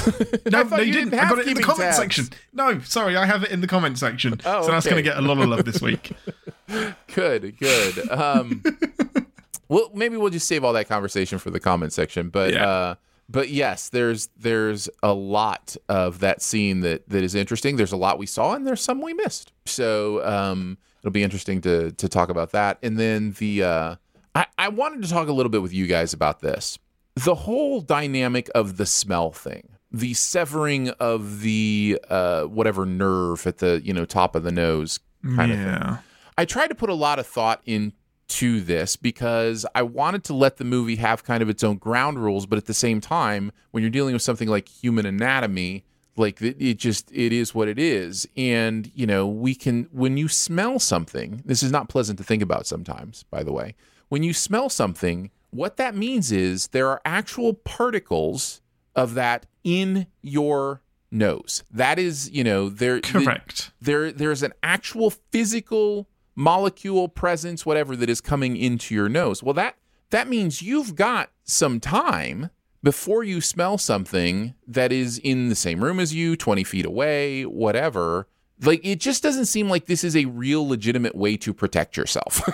No, no, you, you didn't. didn't. I got it in the comment tabs. section. No, sorry, I have it in the comment section. Oh, okay. So that's going to get a lot of love this week. Good, good. Um, well, maybe we'll just save all that conversation for the comment section. But yeah. uh, but yes, there's there's a lot of that scene that, that is interesting. There's a lot we saw, and there's some we missed. So um, it'll be interesting to to talk about that. And then the uh, I, I wanted to talk a little bit with you guys about this. The whole dynamic of the smell thing, the severing of the uh, whatever nerve at the you know top of the nose kind yeah. of thing. I tried to put a lot of thought into this because I wanted to let the movie have kind of its own ground rules, but at the same time, when you're dealing with something like human anatomy, like it, it just it is what it is. And you know we can when you smell something, this is not pleasant to think about sometimes, by the way. When you smell something, what that means is there are actual particles of that in your nose. That is, you know, there correct. The, there there is an actual physical molecule presence, whatever, that is coming into your nose. Well, that that means you've got some time before you smell something that is in the same room as you, twenty feet away, whatever. Like, it just doesn't seem like this is a real legitimate way to protect yourself.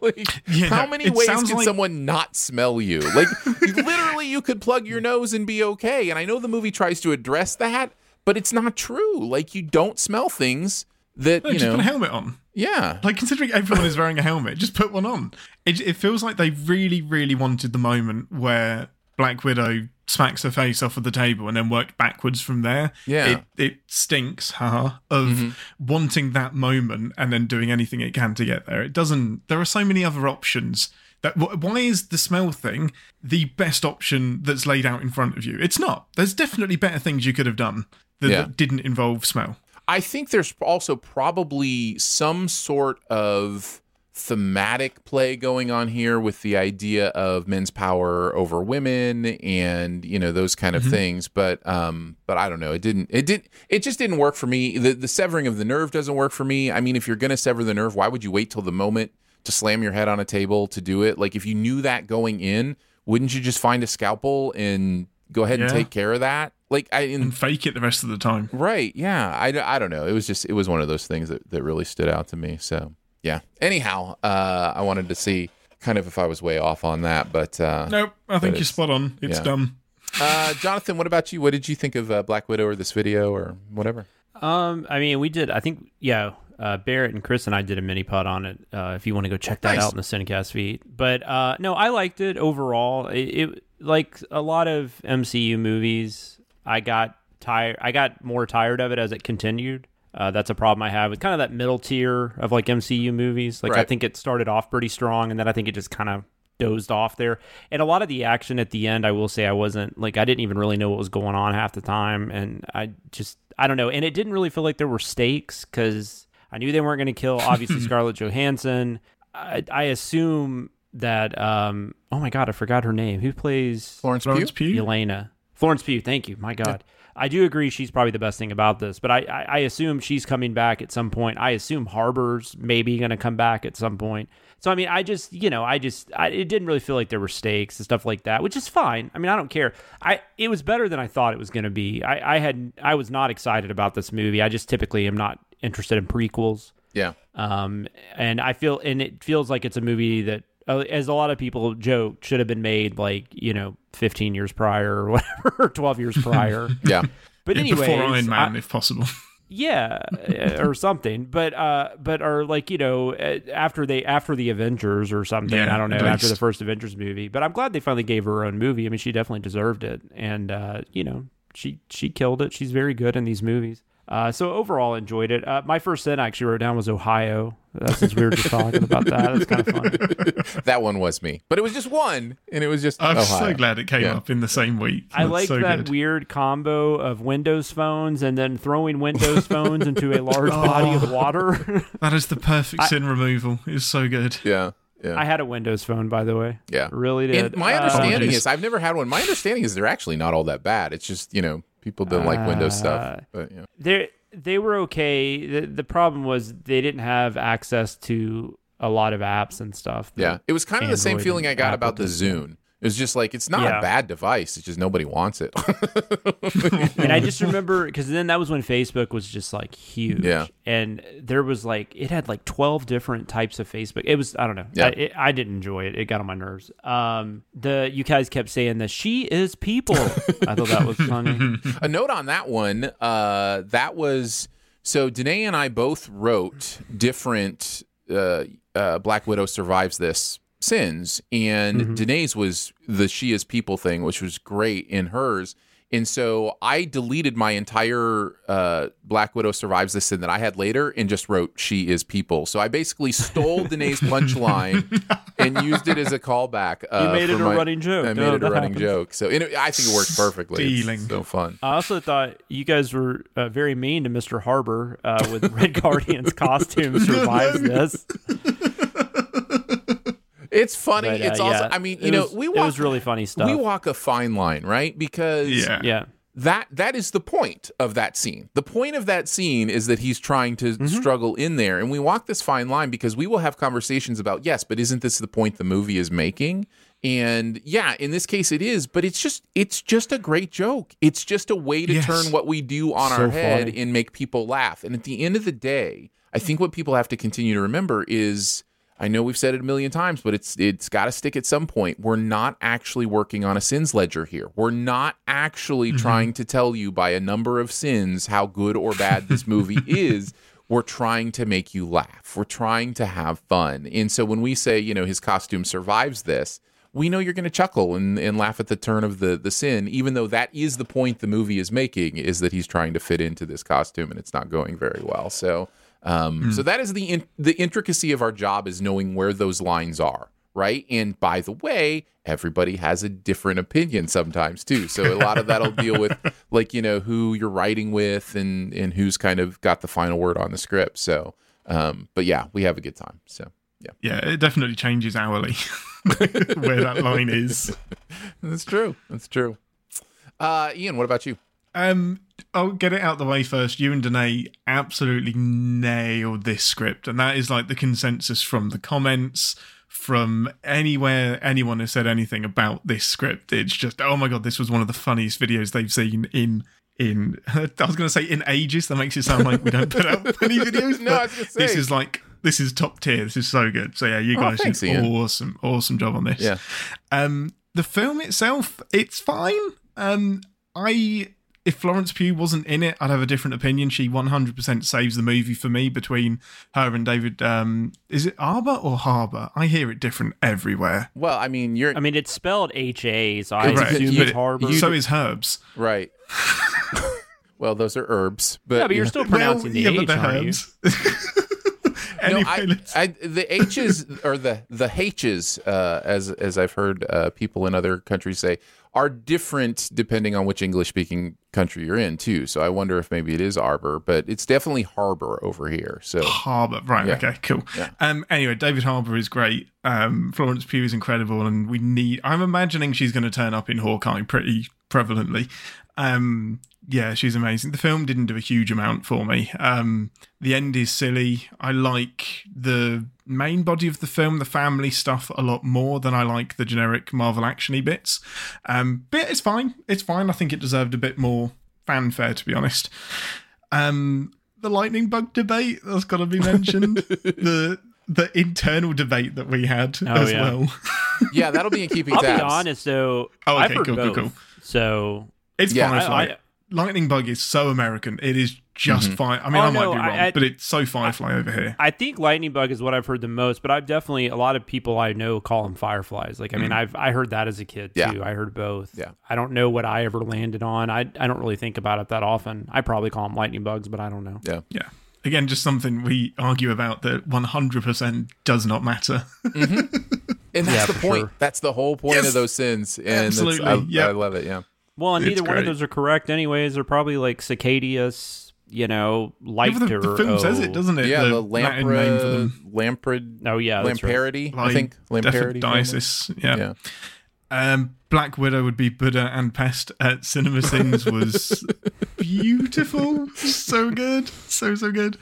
Like, yeah, how many ways can like... someone not smell you? Like, literally, you could plug your nose and be okay. And I know the movie tries to address that, but it's not true. Like, you don't smell things that, no, you just know... just put a helmet on. Yeah. Like, considering everyone is wearing a helmet, just put one on. It, it feels like they really, really wanted the moment where Black Widow smacks her face off of the table and then worked backwards from there. Yeah. It, it stinks, haha, of mm-hmm. wanting that moment and then doing anything it can to get there. It doesn't... There are so many other options. That why is the smell thing the best option that's laid out in front of you? It's not. There's definitely better things you could have done that, yeah. that didn't involve smell. I think there's also probably some sort of thematic play going on here with the idea of men's power over women and, you know, those kind of mm-hmm. things. But um, but I don't know. It didn't it didn't it just didn't work for me. The the severing of the nerve doesn't work for me. I mean, if you're going to sever the nerve, why would you wait till the moment to slam your head on a table to do it? Like, if you knew that going in, wouldn't you just find a scalpel and go ahead yeah. and take care of that? Like, I and, and fake it the rest of the time. Right. Yeah. I, I don't know. It was just it was one of those things that, that really stood out to me. So. Yeah. Anyhow, uh, I wanted to see kind of if I was way off on that, but uh, nope. I think you're spot on. It's yeah. dumb. uh, Jonathan, what about you? What did you think of uh, Black Widow or this video or whatever? Um, I mean, we did. I think yeah. Uh, Barrett and Chris and I did a mini pod on it. Uh, if you want to go check that nice. Out in the Cinecast feed, but uh, no, I liked it overall. It, it like a lot of M C U movies. I got tired. I got more tired of it as it continued. Uh, that's a problem I have with kind of that middle tier of like M C U movies. Like right. I think it started off pretty strong and then I think it just kind of dozed off there. And a lot of the action at the end, I will say I wasn't like, I didn't even really know what was going on half the time. And I just, I don't know. And it didn't really feel like there were stakes because I knew they weren't going to kill obviously Scarlett Johansson. I, I assume that, um, oh my God, I forgot her name. Who plays Florence, Florence Pugh? Yelena. Florence Pugh. Thank you. My God. Yeah. I do agree she's probably the best thing about this, but I, I, I assume she's coming back at some point. I assume Harbor's maybe going to come back at some point. So, I mean, I just, you know, I just, I, it didn't really feel like there were stakes and stuff like that, which is fine. I mean, I don't care. I It was better than I thought it was going to be. I, I had, I was not excited about this movie. I just typically am not interested in prequels. Yeah. Um, and I feel, and it feels like it's a movie that, as a lot of people joke, should have been made like, you know, fifteen years prior or whatever, or twelve years prior. yeah. But anyway, before Iron Man, I, if possible. Yeah, or something. But uh, but or like, you know, after they after the Avengers or something. Yeah, I don't know, after the first Avengers movie. But I'm glad they finally gave her her own movie. I mean, she definitely deserved it, and uh, you know, she she killed it. She's very good in these movies. Uh, so overall, enjoyed it. Uh, my first sin I actually wrote down was Ohio. Uh, since we were just talking about that, it's kind of fun. That one was me, but it was just one, and it was just. I'm Ohio. So glad it came yeah. up in the same week. I like so that good. Weird combo of Windows phones and then throwing Windows phones into a large oh, body of water. That is the perfect I, sin removal. It's so good. Yeah. Yeah. I had a Windows phone, by the way. Yeah. Really did. And my understanding uh, is, I've never had one. My understanding is they're actually not all that bad. It's just, you know, people don't uh, like Windows stuff. But, you know. They they were okay. The, the problem was they didn't have access to a lot of apps and stuff. Yeah. It was kind of Android the same feeling I got Apple about the Zune. It was just like, it's not yeah. a bad device. It's just nobody wants it. And I just remember, because then that was when Facebook was just like huge. Yeah. And there was like, it had like twelve different types of Facebook. It was, I don't know. Yeah. I, it, I didn't enjoy it. It got on my nerves. Um, the You guys kept saying that she is people. I thought that was funny. A note on that one, uh, that was, so Danae and I both wrote different uh, uh, Black Widow Survives This sins, and mm-hmm. Danae's was the she is people thing, which was great in hers, and so I deleted my entire uh Black Widow Survives This sin that I had later and just wrote she is people. So I basically stole Danae's punchline and used it as a callback. Uh, you made it a my, running joke. I made no, it a running happens. joke. So it, I think it worked perfectly. Stealing. It's so fun. I also thought you guys were uh, very mean to Mister Harbor uh with Red Guardian's costume Survives This. It's funny. But, uh, it's also, yeah. I mean, you it know, was, we walk, it was really funny stuff. We walk a fine line, right? Because yeah. that that is the point of that scene. The point of that scene is that he's trying to mm-hmm. struggle in there. And we walk this fine line because we will have conversations about, yes, but isn't this the point the movie is making? And yeah, in this case it is, but it's just it's just a great joke. It's just a way to yes. turn what we do on so our head funny. And make people laugh. And at the end of the day, I think what people have to continue to remember is, I know we've said it a million times, but it's it's got to stick at some point. We're not actually working on a sins ledger here. We're not actually mm-hmm. trying to tell you by a number of sins how good or bad this movie is. We're trying to make you laugh. We're trying to have fun. And so when we say, you know, his costume survives this, we know you're going to chuckle and, and laugh at the turn of the, the sin, even though that is the point the movie is making, is that he's trying to fit into this costume and it's not going very well. So... Um, mm. So that is the in- the intricacy of our job, is knowing where those lines are, right? And by the way, everybody has a different opinion sometimes too. So a lot of that'll deal with, like, you know, who you're writing with and, and who's kind of got the final word on the script. So, um, but yeah, we have a good time. So yeah, yeah, it definitely changes hourly where that line is. That's true. That's true. Uh, Ian, what about you? Um, I'll get it out the way first. You and Danae absolutely nailed this script, and that is like the consensus from the comments, from anywhere anyone has said anything about this script. It's just, oh my god, this was one of the funniest videos they've seen in in. I was going to say in ages. That makes it sound like we don't put out funny videos. No, I was going to say this is like this is top tier. This is so good. So yeah, you guys oh, thanks, did an awesome, awesome job on this. Yeah. Um, the film itself, it's fine. Um, I. If Florence Pugh wasn't in it, I'd have a different opinion. She one hundred percent saves the movie for me between her and David. Um, is it Arbor or Harbour? I hear it different everywhere. Well, I mean, you're. I mean, it's spelled H A, so I right. assume it's Harbour. So is Herbs. Right. Well, those are herbs. But, yeah, but you're still pronouncing well, the yeah, H, but aren't herbs. You? No, I, I, the H's or the the H's, uh, as as I've heard uh, people in other countries say, are different depending on which English speaking country you're in too. So I wonder if maybe it is Arbor, but it's definitely Harbour over here. So Harbour, right? Yeah. Okay, cool. Yeah. Um, anyway, David Harbour is great. Um, Florence Pugh is incredible, and we need. I'm imagining she's going to turn up in Hawkeye pretty prevalently. Um, yeah, she's amazing. The film didn't do a huge amount for me. Um, the end is silly. I like the main body of the film, the family stuff, a lot more than I like the generic Marvel action-y bits. Um, but it's fine. It's fine. I think it deserved a bit more fanfare, to be honest. Um, the lightning bug debate, that's got to be mentioned. the the internal debate that we had oh, as yeah. well. Yeah, that'll be in keeping tabs. I'll be honest, though. Oh, okay, cool, cool, cool. So... It's yeah, fine. I, I, Lightning Bug is so American. It is just mm-hmm. fine. I mean, oh, I might no, be wrong, I, I, but it's so Firefly I, over here. I think Lightning Bug is what I've heard the most, but I've definitely, a lot of people I know call them Fireflies. Like, I mean, mm. I've I heard that as a kid, yeah. too. I heard both. Yeah. I don't know what I ever landed on. I, I don't really think about it that often. I probably call them Lightning Bugs, but I don't know. Yeah. Yeah. Again, just something we argue about that one hundred percent does not matter. Mm-hmm. And that's yeah, the point. Sure. That's the whole point yes. of those sins. And absolutely. I, yep. I love it. Yeah. Well, and it's neither great. One of those are correct anyways. They're probably like Cicadius, you know, Lighter. Yeah, the, the film oh. says it, doesn't it? Yeah, the, the Lampra, Lampred. Oh, yeah, Lamparity, right. Like, I think. Lamparity. Dionysus, yeah. yeah. Um, Black Widow would be Buddha and Pest at CinemaSins was beautiful. So good. So, so good.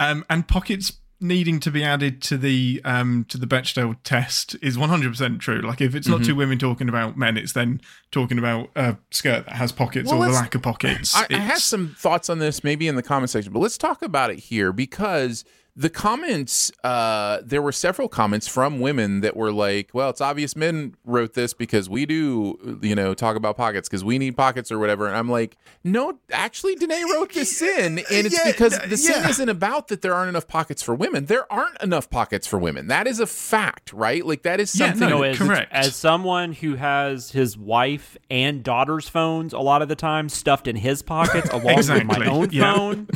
Um, and Pockets needing to be added to the um to the Bechdel test is one hundred percent true. Like, if it's not mm-hmm. two women talking about men, it's then talking about a skirt that has pockets well, or the lack of pockets. I, I have some thoughts on this maybe in the comment section, but let's talk about it here, because the comments uh there were several comments from women that were like, well, it's obvious men wrote this because we do, you know, talk about pockets because we need pockets or whatever. And I'm like, no, actually Danae wrote this sin, and it's yeah, because the sin yeah. isn't about that there aren't enough pockets for women. There aren't enough pockets for women. That is a fact, right? Like, that is something yeah, no, as, correct. As someone who has his wife and daughter's phones a lot of the time stuffed in his pockets along exactly. with my own yeah. phone,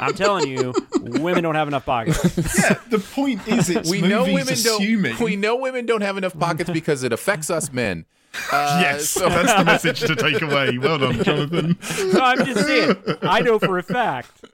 I'm telling you, women don't have enough pockets. Yeah, the point is, it's we know women assuming. Don't. We know women don't have enough pockets because it affects us men. Uh, yes, so that's the message to take away. Well done, Jonathan. No, I'm just saying, I know for a fact.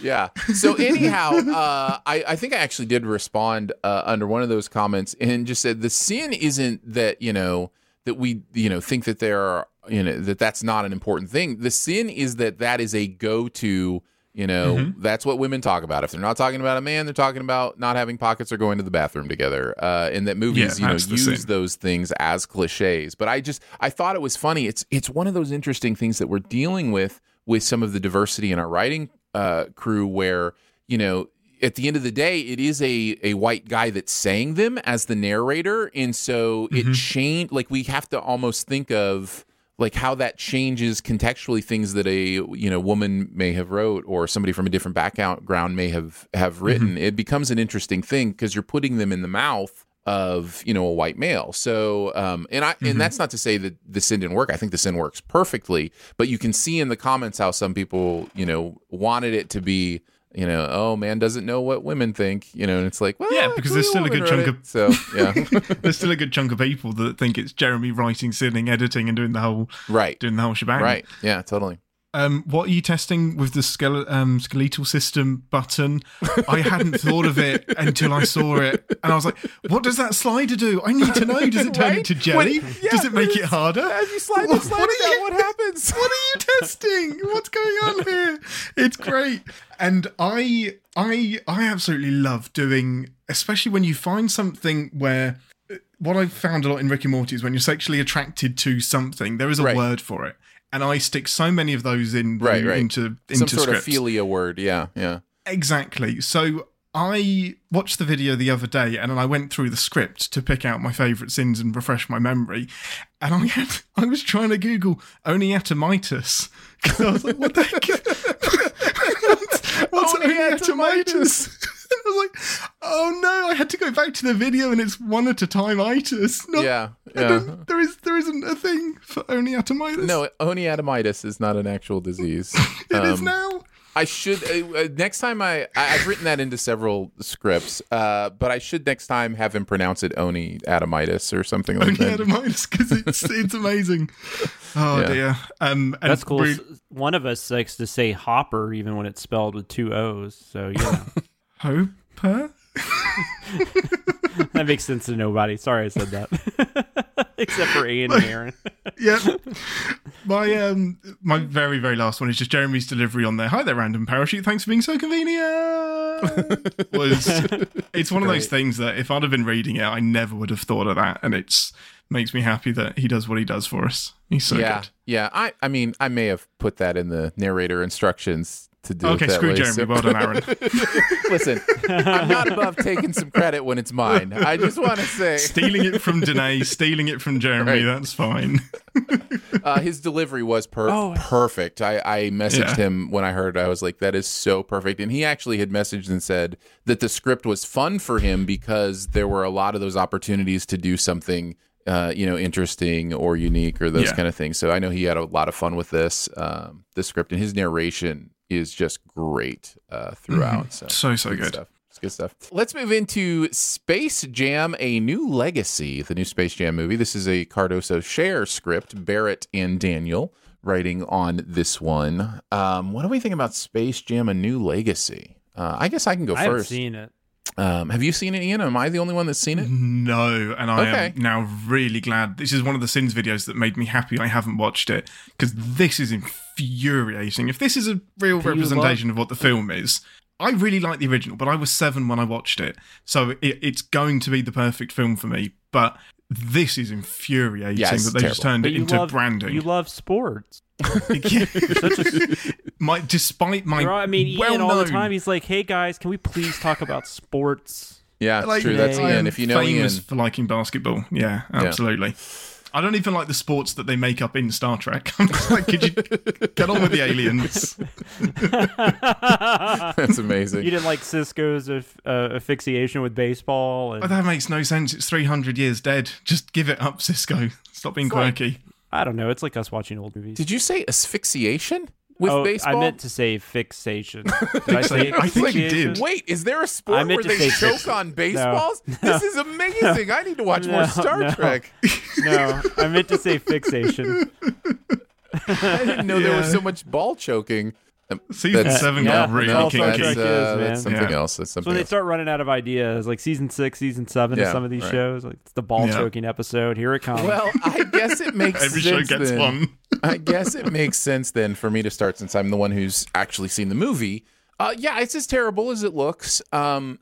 Yeah. So anyhow, uh, I, I think I actually did respond uh, under one of those comments and just said the sin isn't that, you know, that we, you know, think that there are you know, that that's not an important thing. The sin is that that is a go-to, you know, mm-hmm. that's what women talk about. If they're not talking about a man, they're talking about not having pockets or going to the bathroom together. Uh, and that movies, yeah, you know, use same. those things as cliches. But I just, I thought it was funny. It's, it's one of those interesting things that we're dealing with, with some of the diversity in our writing uh, crew where, you know, at the end of the day, it is a, a white guy that's saying them as the narrator. And so mm-hmm. it changed, like we have to almost think of like how that changes contextually things that a, you know, woman may have wrote or somebody from a different background may have, have written. Mm-hmm. It becomes an interesting thing because you're putting them in the mouth of, you know, a white male. So, um, and I, mm-hmm. and that's not to say that the sin didn't work. I think the sin works perfectly, but you can see in the comments how some people, you know, wanted it to be, you know, oh, man doesn't know what women think, you know, and it's like, well, yeah, because there's still a good chunk it. of so yeah, there's still a good chunk of people that think it's Jeremy writing, sitting, editing, and doing the whole right, doing the whole shebang, right? Yeah, totally. Um, what are you testing with the skele- um, skeletal system button? I hadn't thought of it until I saw it, and I was like, "What does that slider do? I need to know. Does it turn right? into jelly? You, yeah, does it make it harder? As you slide the slider down, you, what happens? What are you testing? What's going on here? It's great." And I, I, I absolutely love doing, especially when you find something where. What I've found a lot in Rick and Morty is when you're sexually attracted to something, there is a right. word for it. And I stick so many of those in right, right. into into some sort scripts. of philia word, yeah, yeah, exactly. So I watched the video the other day, and then I went through the script to pick out my favourite sins and refresh my memory. And I had, I was trying to Google oniatomitis because I was like, what the heck? What's oniatomitis? I was like, oh no, I had to go back to the video and it's one at a time itis. Not, yeah. yeah. There, is, there isn't a thing for oniatomitis. No, oniatomitis is not an actual disease. it um, is now. I should, uh, next time I, I, I've written that into several scripts, uh, but I should next time have him pronounce it oniatomitis or something like that. Oniatomitis, because it's, it's amazing. Oh yeah. dear. Um, and That's cool. Re- one of us likes to say hopper even when it's spelled with two O's, so yeah. Hopper? That makes sense to nobody. Sorry I said that. Except for Ian and Aaron. Yeah. My um my very, very last one is just Jeremy's delivery on there. Hi there, random parachute. Thanks for being so convenient. Was it's one Great. of those things that if I'd have been reading it, I never would have thought of that. And it's makes me happy that he does what he does for us. He's so yeah, good. Yeah. I, I mean, I may have put that in the narrator instructions. To do okay, screw way, Jeremy. So. Well done, Aaron. Listen, I'm not above taking some credit when it's mine. I just want to say. Stealing it from Danae, stealing it from Jeremy, right. that's fine. uh, his delivery was per- oh. perfect. I, I messaged yeah. him when I heard it. I was like, that is so perfect. And he actually had messaged and said that the script was fun for him because there were a lot of those opportunities to do something Uh, you know, interesting or unique or those yeah. kind of things. So I know he had a lot of fun with this, um, this script, and his narration is just great uh, throughout. Mm-hmm. So, so, so good. good. Stuff. It's good stuff. Let's move into Space Jam: A New Legacy, the new Space Jam movie. This is a Cardoso share script, Barrett and Daniel writing on this one. Um, what do we think about Space Jam: A New Legacy? Uh, I guess I can go I first. I haven't seen it. Um, have you seen it, Ian? Am I the only one that's seen it? No, and I okay. am now really glad. This is one of the Sins videos that made me happy I haven't watched it, because this is infuriating. If this is a real Can representation of what the film is, I really like the original, but I was seven when I watched it, so it, it's going to be the perfect film for me, but this is infuriating yeah, that they terrible. just turned but it into love, branding. You love sports. my despite my I mean Ian well-known... all the time he's like, hey guys, can we please talk about sports? Yeah, it's like, true. That's Ian. If you know famous Ian. for liking basketball. Yeah, absolutely. Yeah. I don't even like the sports that they make up in Star Trek. I'm just like, could you get on with the aliens? That's amazing. You didn't like Cisco's uh, asphyxiation with baseball? And... Oh, that makes no sense. It's three hundred years dead. Just give it up, Cisco. Stop being it's quirky. Like, I don't know. It's like us watching old movies. Did you say asphyxiation? With oh, baseball? I meant to say fixation. Did I say I think you did. Wait, is there a sport where they choke fixation. on baseballs? No. This is amazing. No. I need to watch no. more Star no. Trek. No, I meant to say fixation. I didn't know yeah. there was so much ball choking. Season that's, seven yeah, got really kinky. Uh, that's, uh, that's something yeah. else. That's something. So they else. start running out of ideas, like season six, season seven yeah, of some of these right. shows. Like it's the ball yeah. choking episode. Here it comes. Well, I guess it makes every sense show gets then. one. I guess it makes sense then for me to start, since I'm the one who's actually seen the movie. Uh, yeah, it's as terrible as it looks. Um,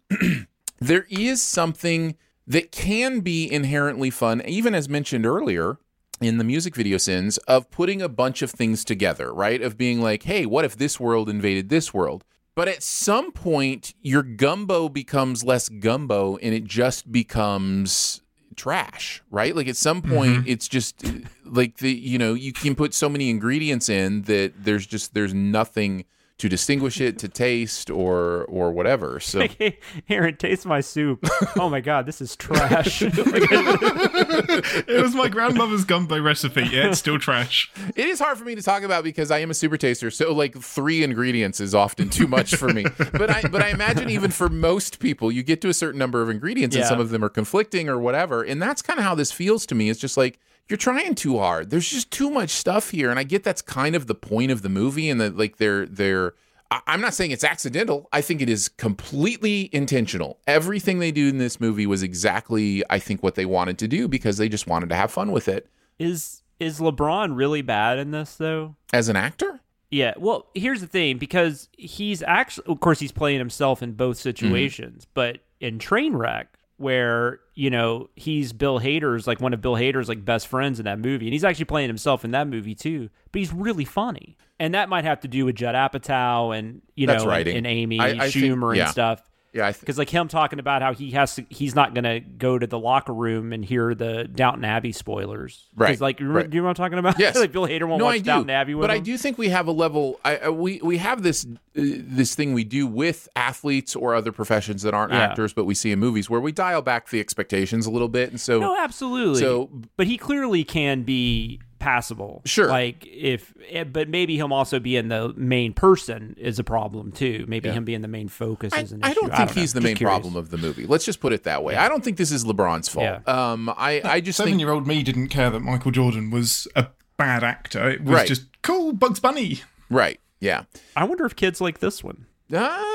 there is something that can be inherently fun, even as mentioned earlier. In the music video sins of putting a bunch of things together, right? Of being like, hey, what if this world invaded this world? But at some point, your gumbo becomes less gumbo and it just becomes trash, right? Like at some point, mm-hmm. it's just like the, you know, you can put so many ingredients in that there's just, there's nothing to distinguish it to taste or or whatever. So like, hey, Aaron, taste my soup. Oh my God, this is trash. It was my grandmother's gumbo recipe. Yeah, it's still trash. It is hard for me to talk about because I am a super taster. So like three ingredients is often too much for me. But I but I imagine even for most people, you get to a certain number of ingredients yeah. and some of them are conflicting or whatever. And that's kind of how this feels to me. It's just like, you're trying too hard. There's just too much stuff here. And I get that's kind of the point of the movie. And that like they're they're I'm not saying it's accidental. I think it is completely intentional. Everything they do in this movie was exactly, I think, what they wanted to do because they just wanted to have fun with it. Is is LeBron really bad in this though? As an actor? Yeah. Well, here's the thing, because he's actually, of course, he's playing himself in both situations, mm-hmm. but in Trainwreck, where, you know, he's Bill Hader's, like one of Bill Hader's like best friends in that movie. And he's actually playing himself in that movie too, but he's really funny. And that might have to do with Judd Apatow and, you know, and, and Amy I, I Schumer think, yeah. and stuff. Yeah. I th- Cause like him talking about how he has to, he's not going to go to the locker room and hear the Downton Abbey spoilers. Right. Like, right. do you know what I'm talking about? Yes. Like Bill Hader won't no, watch I do. Downton Abbey with But him. I do think we have a level, I, I, we, we have this, uh, this thing we do with athletes or other professions that aren't yeah. actors, but we see in movies where we dial back the expectations a little bit. And so, no, absolutely. So, but he clearly can be passable. Sure. Like if, but maybe him also being the main person is a problem too. Maybe yeah. him being the main focus I, is an issue. I don't think I don't he's know. the just main curious. problem of the movie. Let's just put it that way. Yeah. I don't think this is LeBron's fault. Yeah. Um, I, I just Seven think... year old me didn't care that Michael Jordan was a bad actor. It was right. just cool, Bugs Bunny. Right. Yeah. I wonder if kids like this one. Ah!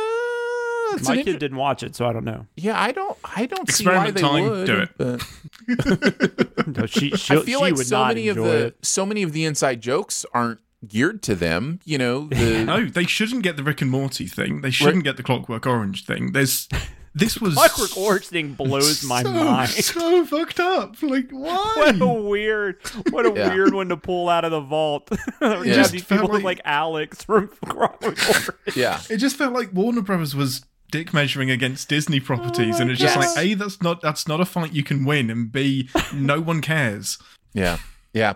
That's My kid inter- didn't watch it, so I don't know. Yeah, I don't. I don't Experiment see why they time, would. Do it. But... no, she, she, I feel she like would so not many of the it. so many of the inside jokes aren't geared to them. You know, the... no, they shouldn't get the Rick and Morty thing. They shouldn't Rick... get the Clockwork Orange thing. There's. This was Clockwork Orange thing blows my so, mind. So fucked up. Like why? What a weird, what a yeah. weird one to pull out of the vault. yeah. Just these people like... like Alex from Clockwork Orange. Yeah, it just felt like Warner Brothers was dick measuring against Disney properties, oh and it's just yes. like, A, that's not that's not a fight you can win, and B, no one cares. Yeah. Yeah.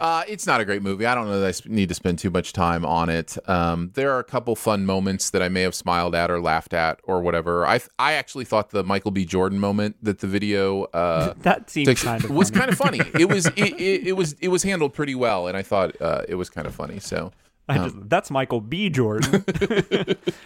Uh, it's not a great movie. I don't know that I need to spend too much time on it. Um, there are a couple fun moments that I may have smiled at or laughed at or whatever. I I actually thought the Michael B. Jordan moment that the video uh, that seemed took, kind of was funny. kind of funny. It was it, it, it was it was handled pretty well, and I thought uh, it was kind of funny. So I just, um. that's Michael B. Jordan.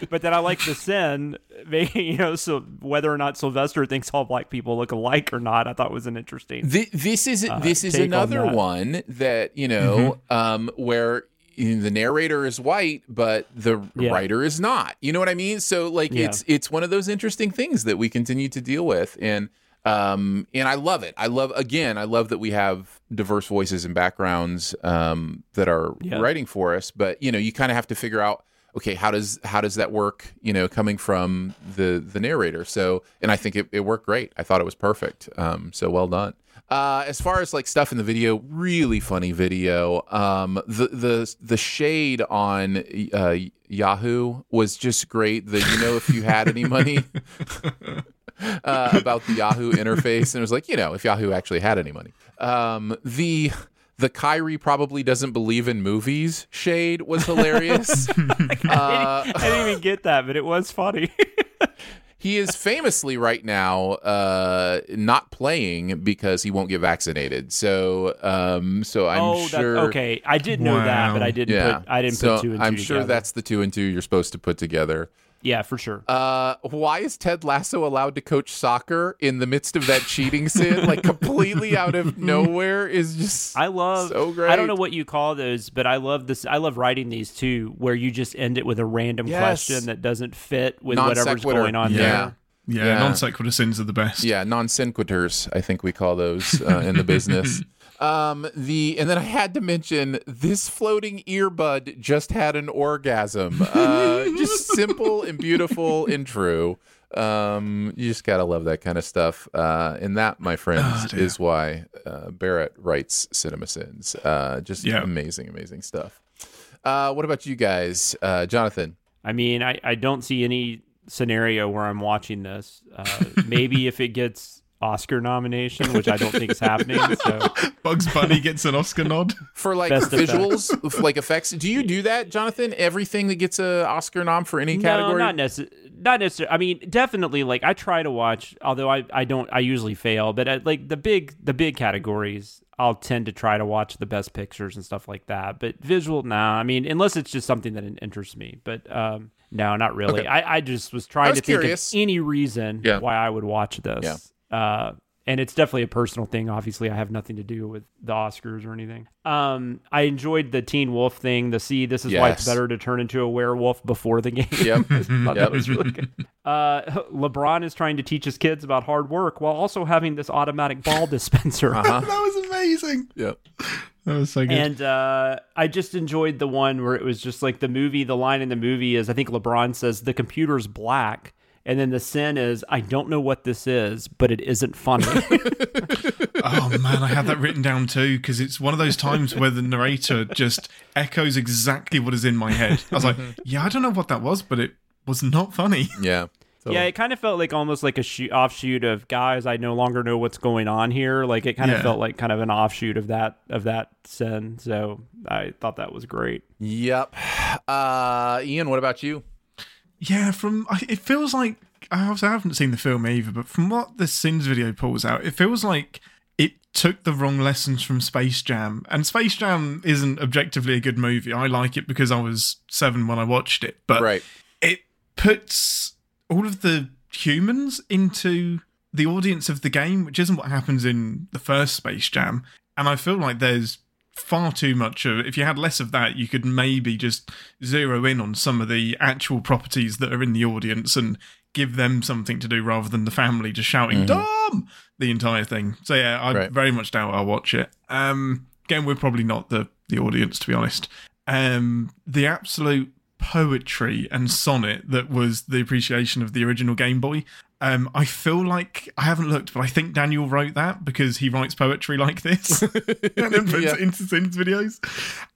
But then I like the sin, you know, so whether or not Sylvester thinks all black people look alike or not, I thought was an interesting. The, this is uh, this is another on that. one that, you know, mm-hmm. um, where you know, the narrator is white, but the yeah. writer is not. You know what I mean? So like yeah. it's it's one of those interesting things that we continue to deal with. And um and I love it. I love again, I love that we have diverse voices and backgrounds um that are yeah. writing for us, but you know, you kind of have to figure out, okay, how does how does that work, you know, coming from the the narrator. So, and I think it, it worked great. I thought it was perfect. Um so well done. Uh as far as like stuff in the video, really funny video. Um the the the shade on uh Yahoo was just great. That, you know, if you had any money Uh, about the Yahoo interface, and it was like, you know, if Yahoo actually had any money. Um, the the Kyrie probably doesn't believe in movies shade was hilarious. uh, I, didn't, I didn't even get that, but it was funny. He is famously right now uh, not playing because he won't get vaccinated. So, um, so I'm oh, sure. That, okay, I did know wow. that, but I didn't. Yeah. Put, I didn't so put two and I'm two. I'm sure together. That's the two and two you're supposed to put together. Yeah, for sure. Uh, why is Ted Lasso allowed to coach soccer in the midst of that cheating sin? Like, completely out of nowhere is just I love, so great. I don't know what you call those, but I love this. I love writing these, too, where you just end it with a random yes. question that doesn't fit with whatever's going on yeah. there. Yeah, yeah. Non sequitur sins are the best. Yeah, non sequiturs, I think we call those uh, in the business. Um, the and then I had to mention this floating earbud just had an orgasm. Uh, just simple and beautiful and true. Um, you just gotta love that kind of stuff. Uh, and that, my friends, oh, is why uh, Barrett writes CinemaSins. Uh, just yeah. amazing, amazing stuff. Uh, what about you guys, uh, Jonathan? I mean, I, I don't see any scenario where I'm watching this. Uh, maybe if it gets Oscar nomination, which I don't think is happening. So Bugs Bunny gets an Oscar nod for like best visuals, effects. Like effects. Do you do that, Jonathan? Everything that gets an Oscar nom for any category? No, not necessarily. Not necessarily. I mean, definitely. Like I try to watch, although I, I don't. I usually fail, but at, like the big the big categories, I'll tend to try to watch the best pictures and stuff like that. But visual, nah. I mean, unless it's just something that interests me. But um, no, not really. Okay. I, I just was trying was to curious. think of any reason yeah. why I would watch this. Yeah. Uh, and it's definitely a personal thing. Obviously, I have nothing to do with the Oscars or anything. Um, I enjoyed the Teen Wolf thing. The see, this is yes. why it's better to turn into a werewolf before the game. Yep. I thought yep. that was really good. Uh, LeBron is trying to teach his kids about hard work while also having this automatic ball dispenser. Uh-huh. That was amazing. Yep. That was so good. And uh, I just enjoyed the one where it was just like the movie. The line in the movie is, I think LeBron says, "The computer's black." And then the sin is, I don't know what this is, but it isn't funny. Oh, man, I had that written down, too, because it's one of those times where the narrator just echoes exactly what is in my head. I was like, yeah, I don't know what that was, but it was not funny. Yeah. So. Yeah, it kind of felt like almost like a shoot, offshoot of, guys, I no longer know what's going on here. Like it kind yeah. of felt like kind of an offshoot of that of that sin. So I thought that was great. Yep. Uh, Ian, what about you? Yeah, from it feels like I haven't seen the film either, but from what the Sins video pulls out, it feels like it took the wrong lessons from Space Jam. And Space Jam isn't objectively a good movie. I like it because I was seven when I watched it, but right. it puts all of the humans into the audience of the game, which isn't what happens in the first Space Jam. And I feel like there's far too much of it. If you had less of that, you could maybe just zero in on some of the actual properties that are in the audience and give them something to do rather than the family just shouting mm-hmm. Dom the entire thing. So yeah, I right. very much doubt I'll watch it. Um, again, we're probably not the the audience, to be honest. Um, the absolute poetry and sonnet that was the appreciation of the original Game Boy. Um, I feel like, I haven't looked, but I think Daniel wrote that because he writes poetry like this and then puts yeah. it into Sins videos.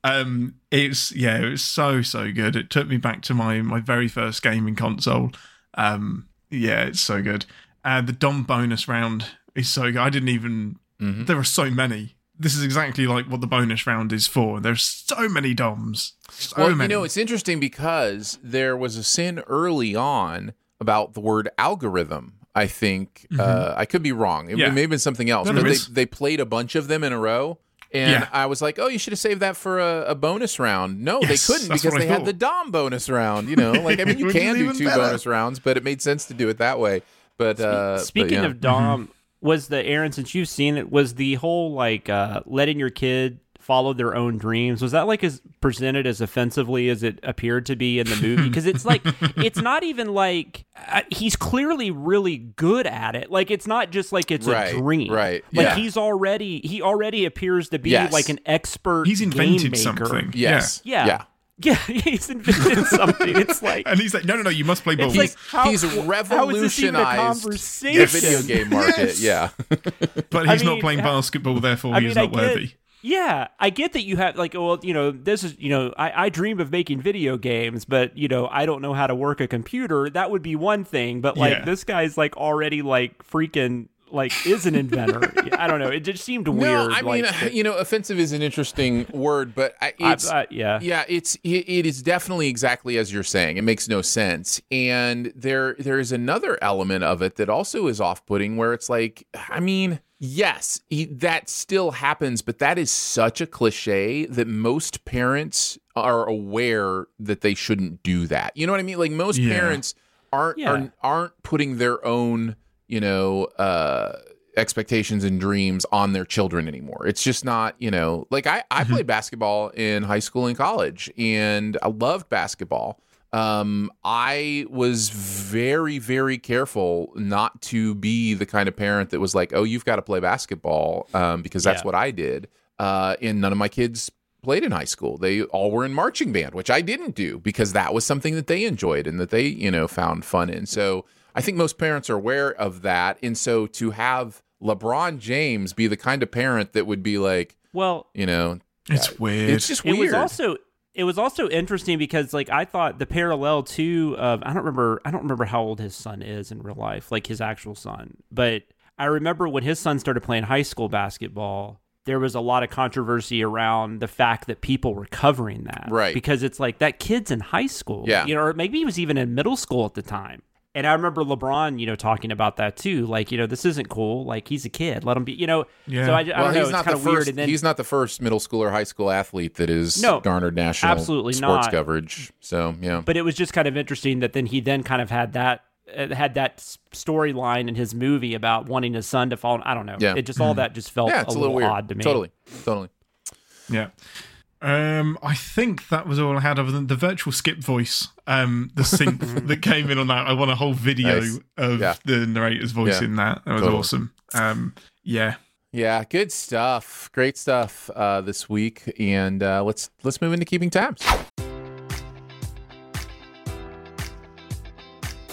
Um, it's, yeah, it was so, so good. It took me back to my my very first gaming console. Um, yeah, it's so good. Uh, the Dom bonus round is so good. I didn't even, mm-hmm. there are so many. This is exactly like what the bonus round is for. There's so many Doms. So well, many. You know, it's interesting because there was a sin early on about the word algorithm, I think. Mm-hmm. Uh, I could be wrong. It, yeah. it may have been something else. But they, they played a bunch of them in a row, and yeah. I was like, oh, you should have saved that for a, a bonus round. No, yes, they couldn't because they thought. had the Dom bonus round. You know, like I mean, you can do two better. bonus rounds, but it made sense to do it that way. But uh, Speaking but, yeah. of Dom, mm-hmm. was the, Aaron, since you've seen it, was the whole like uh, letting your kid follow their own dreams, was that like as presented as offensively as it appeared to be in the movie? Because it's like it's not even like uh, he's clearly really good at it. Like it's not just like it's right, a dream, right? Like yeah. he's already he already appears to be yes. like an expert. He's invented game maker. something. Yes. Yeah. yeah. yeah. Yeah, he's invented something. It's like, and he's like, no, no, no, you must play balls. Like, how, he's revolutionized the video game market. yes. Yeah, but he's I mean, not playing basketball, therefore I mean, he's not I worthy. Get, Yeah, I get that you have, like, well, you know, this is, you know, I, I dream of making video games, but, you know, I don't know how to work a computer. That would be one thing, but, like, yeah. this guy's, like, already, like, freaking, like, is an inventor. I don't know. It just seemed weird. No, I like, mean, but, you know, offensive is an interesting word, but it's, I, I, yeah, yeah, it's, it, it is definitely exactly as you're saying. It makes no sense. And there, there is another element of it that also is off-putting where it's like, I mean... Yes, he, that still happens, but that is such a cliche that most parents are aware that they shouldn't do that. You know what I mean? Like most yeah. parents aren't, yeah. aren't aren't putting their own, you know, uh, expectations and dreams on their children anymore. It's just not, you know, like I, I mm-hmm. played basketball in high school and college, and I loved basketball. Um, I was very, very careful not to be the kind of parent that was like, oh, you've got to play basketball, um, because that's yeah. what I did. Uh, and none of my kids played in high school. They all were in marching band, which I didn't do because that was something that they enjoyed and that they, you know, found fun in. So I think most parents are aware of that. And so to have LeBron James be the kind of parent that would be like, well, you know, it's weird. It's just weird. It was also... It was also interesting because, like, I thought the parallel to of I don't remember I don't remember how old his son is in real life, like his actual son. But I remember when his son started playing high school basketball, there was a lot of controversy around the fact that people were covering that, right? Because it's like that kid's in high school, yeah. You know, or maybe he was even in middle school at the time. And I remember LeBron, you know, talking about that too. Like, you know, this isn't cool. Like, he's a kid. Let him be, you know. Yeah. So I, I don't well, know. It's kind of weird. And then, he's not the first middle school or high school athlete that has no, garnered national absolutely sports not. coverage. So, yeah. But it was just kind of interesting that then he then kind of had that uh, had that storyline in his movie about wanting his son to fall. I don't know. Yeah. It just all that just felt yeah, it's a, a little, little weird. odd to me. Totally. Totally. Yeah. Um, I think that was all I had other than the virtual skip voice, um, the synth that came in on that. I want a whole video nice. of yeah. the narrator's voice yeah. in that. That was totally. awesome. Um, yeah. Yeah. Good stuff. Great stuff, uh, this week. And, uh, let's, let's move into Keeping Tabs.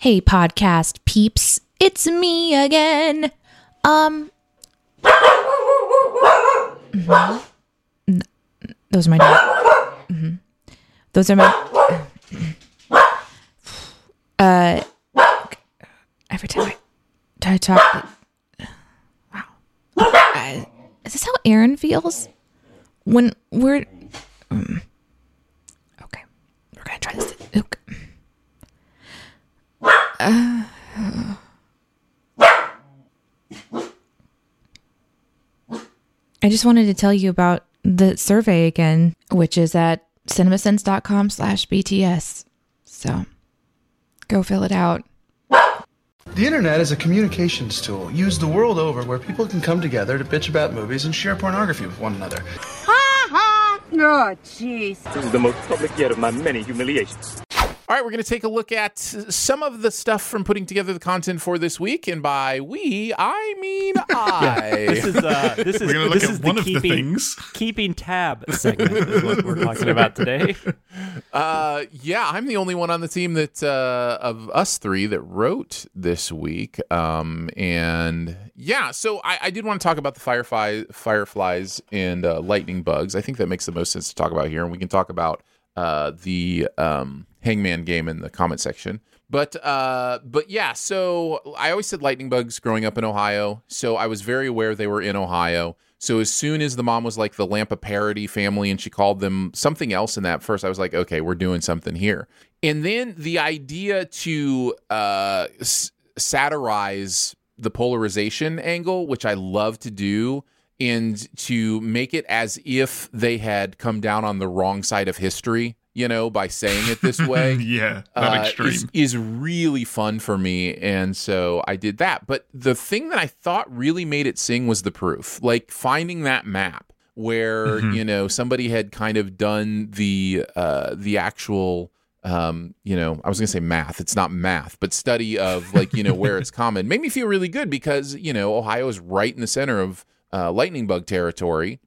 Hey, podcast peeps, it's me again. Um, mm-hmm. Those are my dogs. Mm-hmm. Those are my. Uh, every time I, I talk, it, wow. Uh, is this how Aaron feels when we're? Um, okay, we're gonna try this. Okay. Uh, I just wanted to tell you about the survey again, which is at cinemasins dot com slash B T S. So go fill it out. The internet is a communications tool used the world over where people can come together to bitch about movies and share pornography with one another. Ha ha! Oh, jeez. This is the most public yet of my many humiliations. All right, we're going to take a look at some of the stuff from putting together the content for this week, and by we, I mean I. This is uh, this is we're going to look at one of the things. Keeping tab segment is what we're talking about today. Uh, yeah, I'm the only one on the team that uh, of us three that wrote this week, um, and yeah, so I, I did want to talk about the firefly, fireflies and uh, lightning bugs. I think that makes the most sense to talk about here, and we can talk about uh, the. Um, Hangman game in the comment section. But uh, but yeah, so I always said lightning bugs growing up in Ohio, so I was very aware they were in Ohio. So as soon as the mom was like the Lampa parody family and she called them something else in that first, I was like, okay, we're doing something here. And then the idea to uh, s- satirize the polarization angle, which I love to do, and to make it as if they had come down on the wrong side of history, you know, by saying it this way, yeah, that uh, extreme is, is really fun for me, and so I did that. But the thing that I thought really made it sing was the proof, like finding that map where mm-hmm. you know somebody had kind of done the uh, the actual um, you know, I was going to say math. It's not math, but study of, like, you know, where it's common made me feel really good because, you know, Ohio is right in the center of uh, lightning bug territory.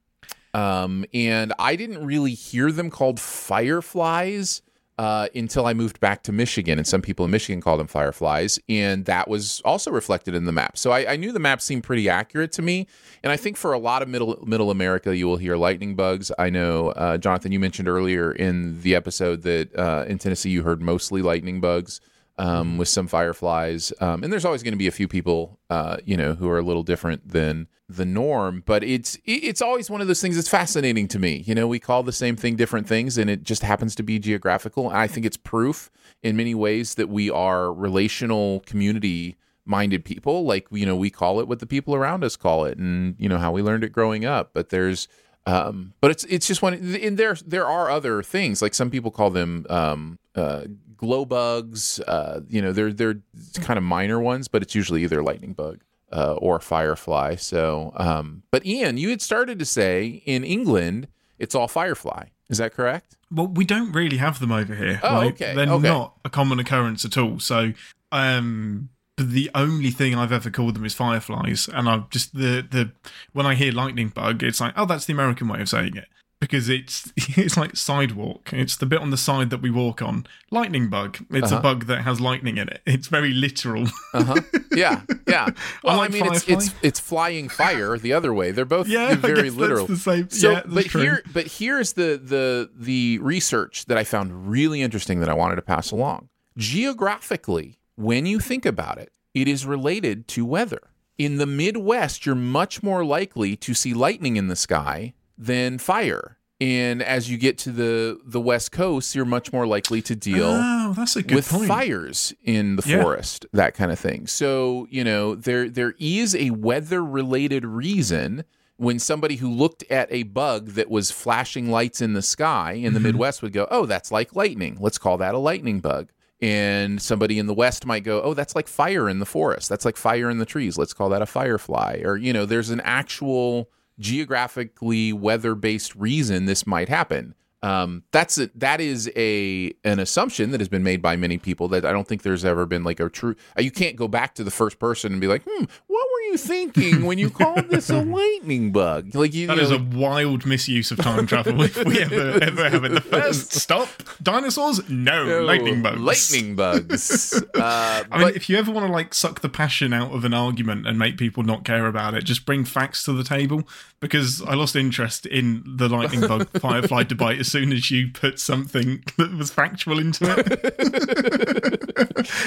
Um, and I didn't really hear them called fireflies uh, until I moved back to Michigan. And some people in Michigan called them fireflies. And that was also reflected in the map. So I, I knew the map seemed pretty accurate to me. And I think for a lot of middle middle America, you will hear lightning bugs. I know, uh, Jonathan, you mentioned earlier in the episode that uh, in Tennessee you heard mostly lightning bugs um, with some fireflies. Um, and there's always going to be a few people, uh, you know, who are a little different than the norm, but it's it's always one of those things that's fascinating to me. You know, we call the same thing different things, and it just happens to be geographical. And I think it's proof in many ways that we are relational, community-minded people. Like, you know, we call it what the people around us call it, and, you know, how we learned it growing up. But there's, um, but it's it's just one. And there there are other things. Like, some people call them um, uh, glow bugs. Uh, you know, they're they're kind of minor ones, but it's usually either lightning bug. Uh, or firefly. So, um, but Ian, you had started to say in England, it's all firefly. Is that correct? Well, we don't really have them over here. Oh, like, okay. They're okay. Not a common occurrence at all. So, um, the only thing I've ever called them is fireflies. And I've just, the, the, when I hear lightning bug, it's like, oh, that's the American way of saying it. Because it's it's like sidewalk. It's the bit on the side that we walk on. Lightning bug. It's uh-huh. a bug that has lightning in it. It's very literal. uh-huh. Yeah, yeah. Well, I, like I mean, it's, it's it's flying fire the other way. They're both yeah, very I guess literal. That's the same. So, yeah, that's but true. here, but here's the the the research that I found really interesting that I wanted to pass along. Geographically, when you think about it, it is related to weather. In the Midwest, you're much more likely to see lightning in the sky than fire, and as you get to the the West Coast, you're much more likely to deal oh, that's a good with point. fires in the yeah. forest, that kind of thing. So, you know, there there is a weather related reason when somebody who looked at a bug that was flashing lights in the sky in the mm-hmm. Midwest would go, oh, that's like lightning, let's call that a lightning bug. And somebody in the West might go, oh, that's like fire in the forest, that's like fire in the trees, let's call that a firefly. Or, you know, there's an actual geographically weather-based reason this might happen. Um, that's a, that is a an assumption that has been made by many people that I don't think there's ever been like a true. You can't go back to the first person and be like, hmm, what were you thinking when you called this a lightning bug? Like you, that you is know, a wild misuse of time travel if we ever ever have it. The first stop, dinosaurs, no, no lightning bugs, lightning bugs. uh, I but, mean, if you ever want to like suck the passion out of an argument and make people not care about it, just bring facts to the table. Because I lost interest in the lightning bug firefly debate as soon as you put something that was factual into it.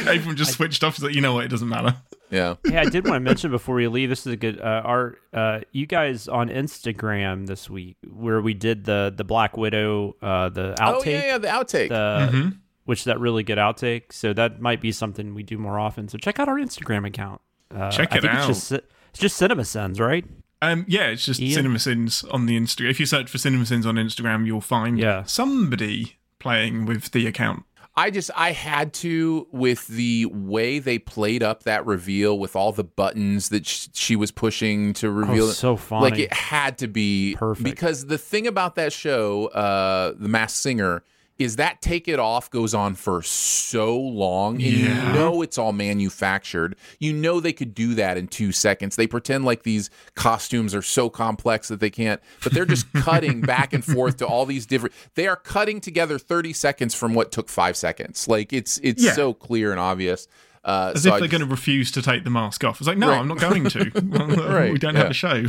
Everyone just switched I, off. So, you know what? It doesn't matter. Yeah. Yeah, I did want to mention before we leave, this is a good, uh, our, uh, you guys on Instagram this week, where we did the, the Black Widow, uh, the outtake. Oh, yeah, yeah, the outtake. The, mm-hmm. Which that really good outtake. So that might be something we do more often. So check out our Instagram account. Uh, check it I think out. It's just, it's just CinemaSins, right? Um, yeah, it's just Ian? CinemaSins on the Instagram. If you search for CinemaSins on Instagram, you'll find yeah. somebody playing with the account. I just, I had to, with the way they played up that reveal with all the buttons that sh- she was pushing to reveal. Oh, so funny. Like, it had to be. Perfect. Because the thing about that show, uh, The Masked Singer, is that take it off goes on for so long. And yeah. you know it's all manufactured. You know they could do that in two seconds. They pretend like these costumes are so complex that they can't, but they're just cutting back and forth to all these different... They are cutting together thirty seconds from what took five seconds. Like, it's it's yeah. so clear and obvious. Uh, As so if I they're just... going to refuse to take the mask off. It's like, no, right. I'm not going to. right. We don't yeah. have a show.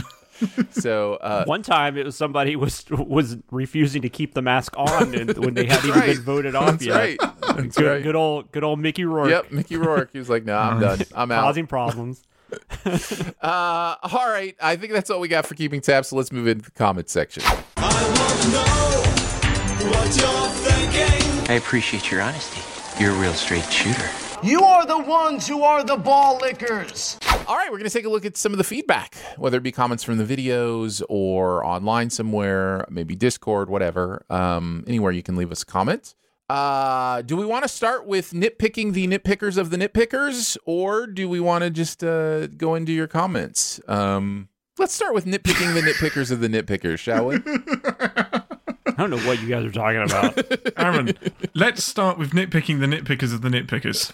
So uh, one time it was somebody was was refusing to keep the mask on and, when they hadn't right. even been voted off that's yet. Right. That's good, right. Good old good old Mickey Rourke. Yep, Mickey Rourke. He was like, "No, nah, I'm done. I'm out." Causing problems. uh, all right, I think that's all we got for keeping tabs. So let's move into the comment section. I want to know what you're thinking. I appreciate your honesty. You're a real straight shooter. You are the ones who are the ball lickers. All right, we're going to take a look at some of the feedback, whether it be comments from the videos or online somewhere, maybe Discord, whatever. Um, anywhere you can leave us a comment. Uh, do we want to start with nitpicking the nitpickers of the nitpickers, or do we want to just uh, go into your comments? Um, let's start with nitpicking the nitpickers of the nitpickers, shall we? don't know what you guys are talking about. Aaron, let's start with nitpicking the nitpickers of the nitpickers.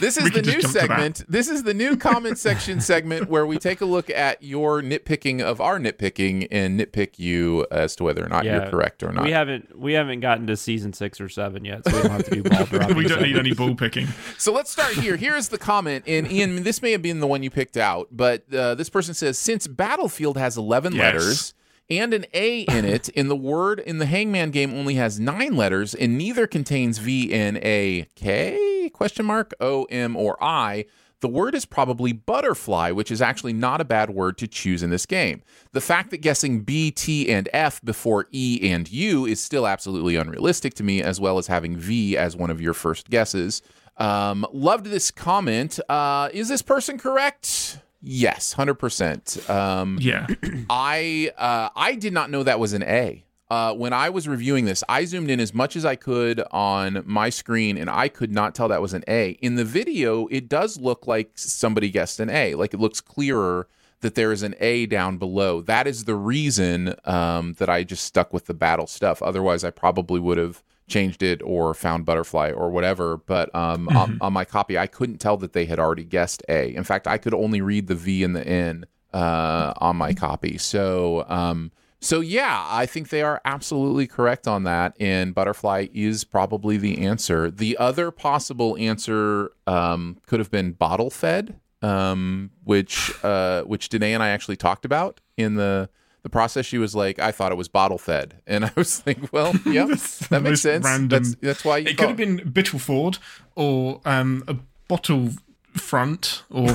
This is we the new segment. This is the new comment section segment where we take a look at your nitpicking of our nitpicking and nitpick you as to whether or not yeah, you're correct or not. We haven't we haven't gotten to season six or seven yet, so we don't have to do ball dropping. We don't need any ball picking. So let's start here. Here is the comment, and Ian, this may have been the one you picked out, but uh, this person says, since Battlefield has eleven yes. letters and an A in it, and the word in the Hangman game only has nine letters, and neither contains V, N, A, K, question mark, O, M, or I, the word is probably butterfly, which is actually not a bad word to choose in this game. The fact that guessing B, T, and F before E and U is still absolutely unrealistic to me, as well as having V as one of your first guesses. Um, loved this comment. Uh, is this person correct? Yes, one hundred percent. Um, yeah. I, uh, I did not know that was an A. Uh, when I was reviewing this, I zoomed in as much as I could on my screen, and I could not tell that was an A. In the video, it does look like somebody guessed an A. Like, it looks clearer that there is an A down below. That is the reason um, that I just stuck with the battle stuff. Otherwise, I probably would have changed it or found butterfly or whatever. But um, mm-hmm. on, on my copy, I couldn't tell that they had already guessed A. In fact, I could only read the V and the N uh, on my copy. So... Um, So, yeah, I think they are absolutely correct on that, and butterfly is probably the answer. The other possible answer um, could have been bottle fed, um, which uh, which Danae and I actually talked about in the, the process. She was like, I thought it was bottle fed. And I was like, well, yeah, that makes sense. Random. That's, that's why you It thought. Could have been Bittleford or um, a bottle front or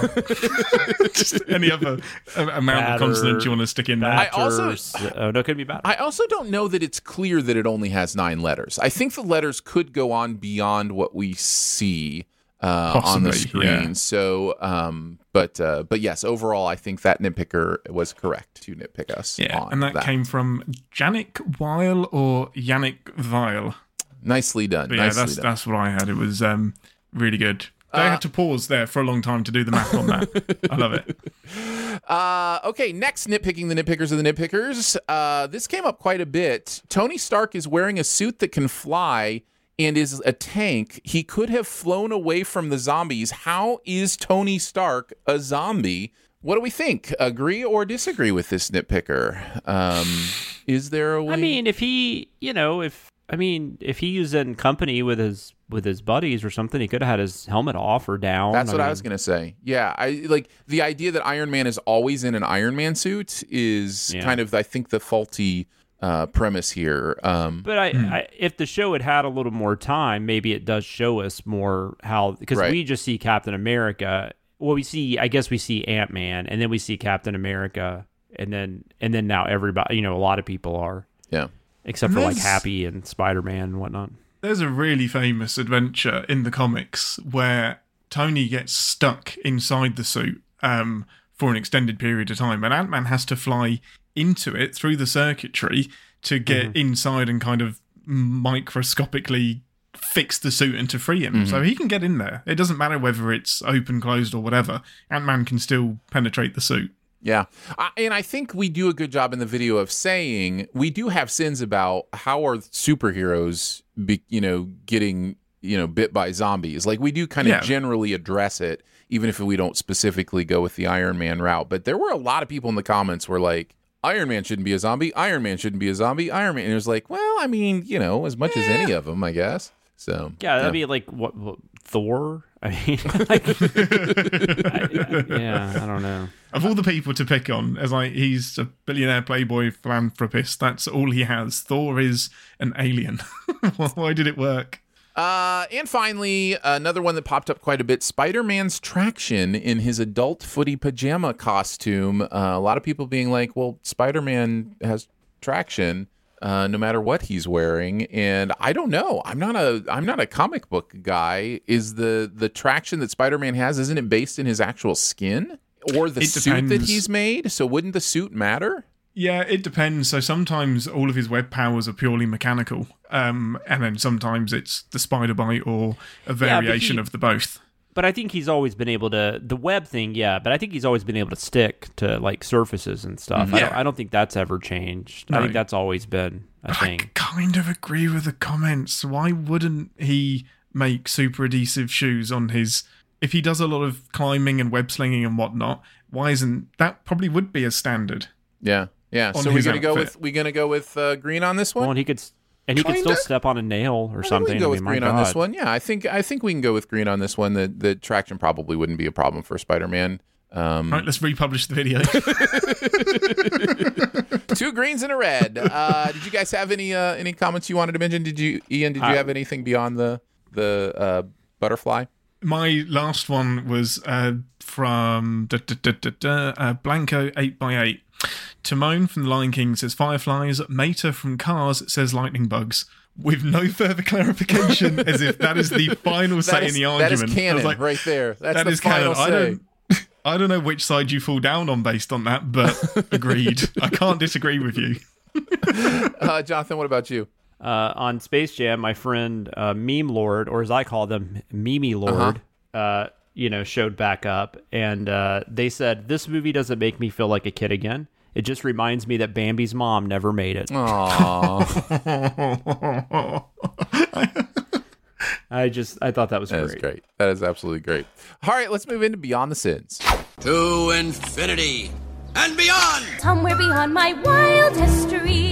just any other amount batter, of consonants you want to stick in there. I also, oh, no, it could be batter. I also don't know that it's clear that it only has nine letters. I think the letters could go on beyond what we see uh, Possibly, on the screen. Yeah. So, um, but uh, but yes, overall, I think that nitpicker was correct to nitpick us. Yeah, on and that, that came from Yannick Weil or Yannick Weil. Nicely done. But yeah, Nicely that's done. That's what I had. It was um, really good. They uh, had to pause there for a long time to do the math on that. I love it. Uh, okay, next nitpicking the nitpickers of the nitpickers. Uh, this came up quite a bit. Tony Stark is wearing a suit that can fly and is a tank. He could have flown away from the zombies. How is Tony Stark a zombie? What do we think? Agree or disagree with this nitpicker? Um, is there a way? I mean, if he, you know, if... I mean, if he was in company with his with his buddies or something, he could have had his helmet off or down. That's I what mean. I was gonna say. Yeah, I like the idea that Iron Man is always in an Iron Man suit is yeah. kind of, I think, the faulty uh, premise here. Um, but I, mm. I, if the show had had a little more time, maybe it does show us more how because right. we just see Captain America. Well, we see, I guess, we see Ant-Man, and then we see Captain America, and then and then now everybody, you know, a lot of people are yeah. Except for, like, Happy and Spider-Man and whatnot. There's a really famous adventure in the comics where Tony gets stuck inside the suit um, for an extended period of time, and Ant-Man has to fly into it through the circuitry to get mm-hmm. inside and kind of microscopically fix the suit and to free him. Mm-hmm. So he can get in there. It doesn't matter whether it's open, closed, or whatever. Ant-Man can still penetrate the suit. Yeah. I, and I think we do a good job in the video of saying we do have sins about how are superheroes, be, you know, getting, you know, bit by zombies. Like, we do kind of yeah. generally address it, even if we don't specifically go with the Iron Man route. But there were a lot of people in the comments were like, Iron Man shouldn't be a zombie. Iron Man shouldn't be a zombie. Iron Man. And it was like, well, I mean, you know, as much yeah. as any of them, I guess. So yeah, that'd yeah. be like what, what Thor. I mean, like, I, I, yeah, I don't know. Of all the people to pick on, as like he's a billionaire playboy philanthropist, that's all he has. Thor is an alien. Why did it work? Uh, and finally, another one that popped up quite a bit, Spider-Man's traction in his adult footy pajama costume. Uh, a lot of people being like, well, Spider-Man has traction. Uh, no matter what he's wearing, and I don't know. I'm not a I'm not a comic book guy. Is the the traction that Spider-Man has, isn't it based in his actual skin or the suit that he's made? So wouldn't the suit matter? Yeah, it depends. So sometimes all of his web powers are purely mechanical, um, and then sometimes it's the spider bite or a variation yeah, he, of the both. But I think he's always been able to, the web thing, yeah, but I think he's always been able to stick to, like, surfaces and stuff. Yeah. I, don't, I don't think that's ever changed. No. I think that's always been a I thing. I kind of agree with the comments. Why wouldn't he make super adhesive shoes on his... If he does a lot of climbing and web slinging and whatnot, why isn't... That probably would be a standard. Yeah, yeah. So we're going to go with we're gonna go with uh, green on this one? Well, and he could... And he Kinda? could still step on a nail or I something. We can go I mean, with green God. on this one. Yeah, I think I think we can go with green on this one. The the traction probably wouldn't be a problem for Spider-Man. Um, All right, let's republish the video. Two greens and a red. Uh, did you guys have any uh, any comments you wanted to mention? Did you, Ian? Did you uh, have anything beyond the the uh, butterfly? My last one was uh, from da, da, da, da, da, uh, Blanco eight by eight. Timon from The Lion King says fireflies. Mater from Cars says lightning bugs. With no further clarification, as if that is the final say is, in the argument. That is canon, like, right there. That's that the is final canon. Say. I don't, I don't know which side you fall down on based on that, but agreed. I can't disagree with you. uh, Jonathan, what about you? Uh, on Space Jam, my friend uh, Meme Lord, or as I call them, Meme Lord, uh-huh. uh, you know, showed back up, and uh, they said, "This movie doesn't make me feel like a kid again. It just reminds me that Bambi's mom never made it." Aww. I just, I thought that was that great. That is great. That is absolutely great. All right, let's move into Beyond the Sins. To infinity and beyond. Somewhere beyond my wild history.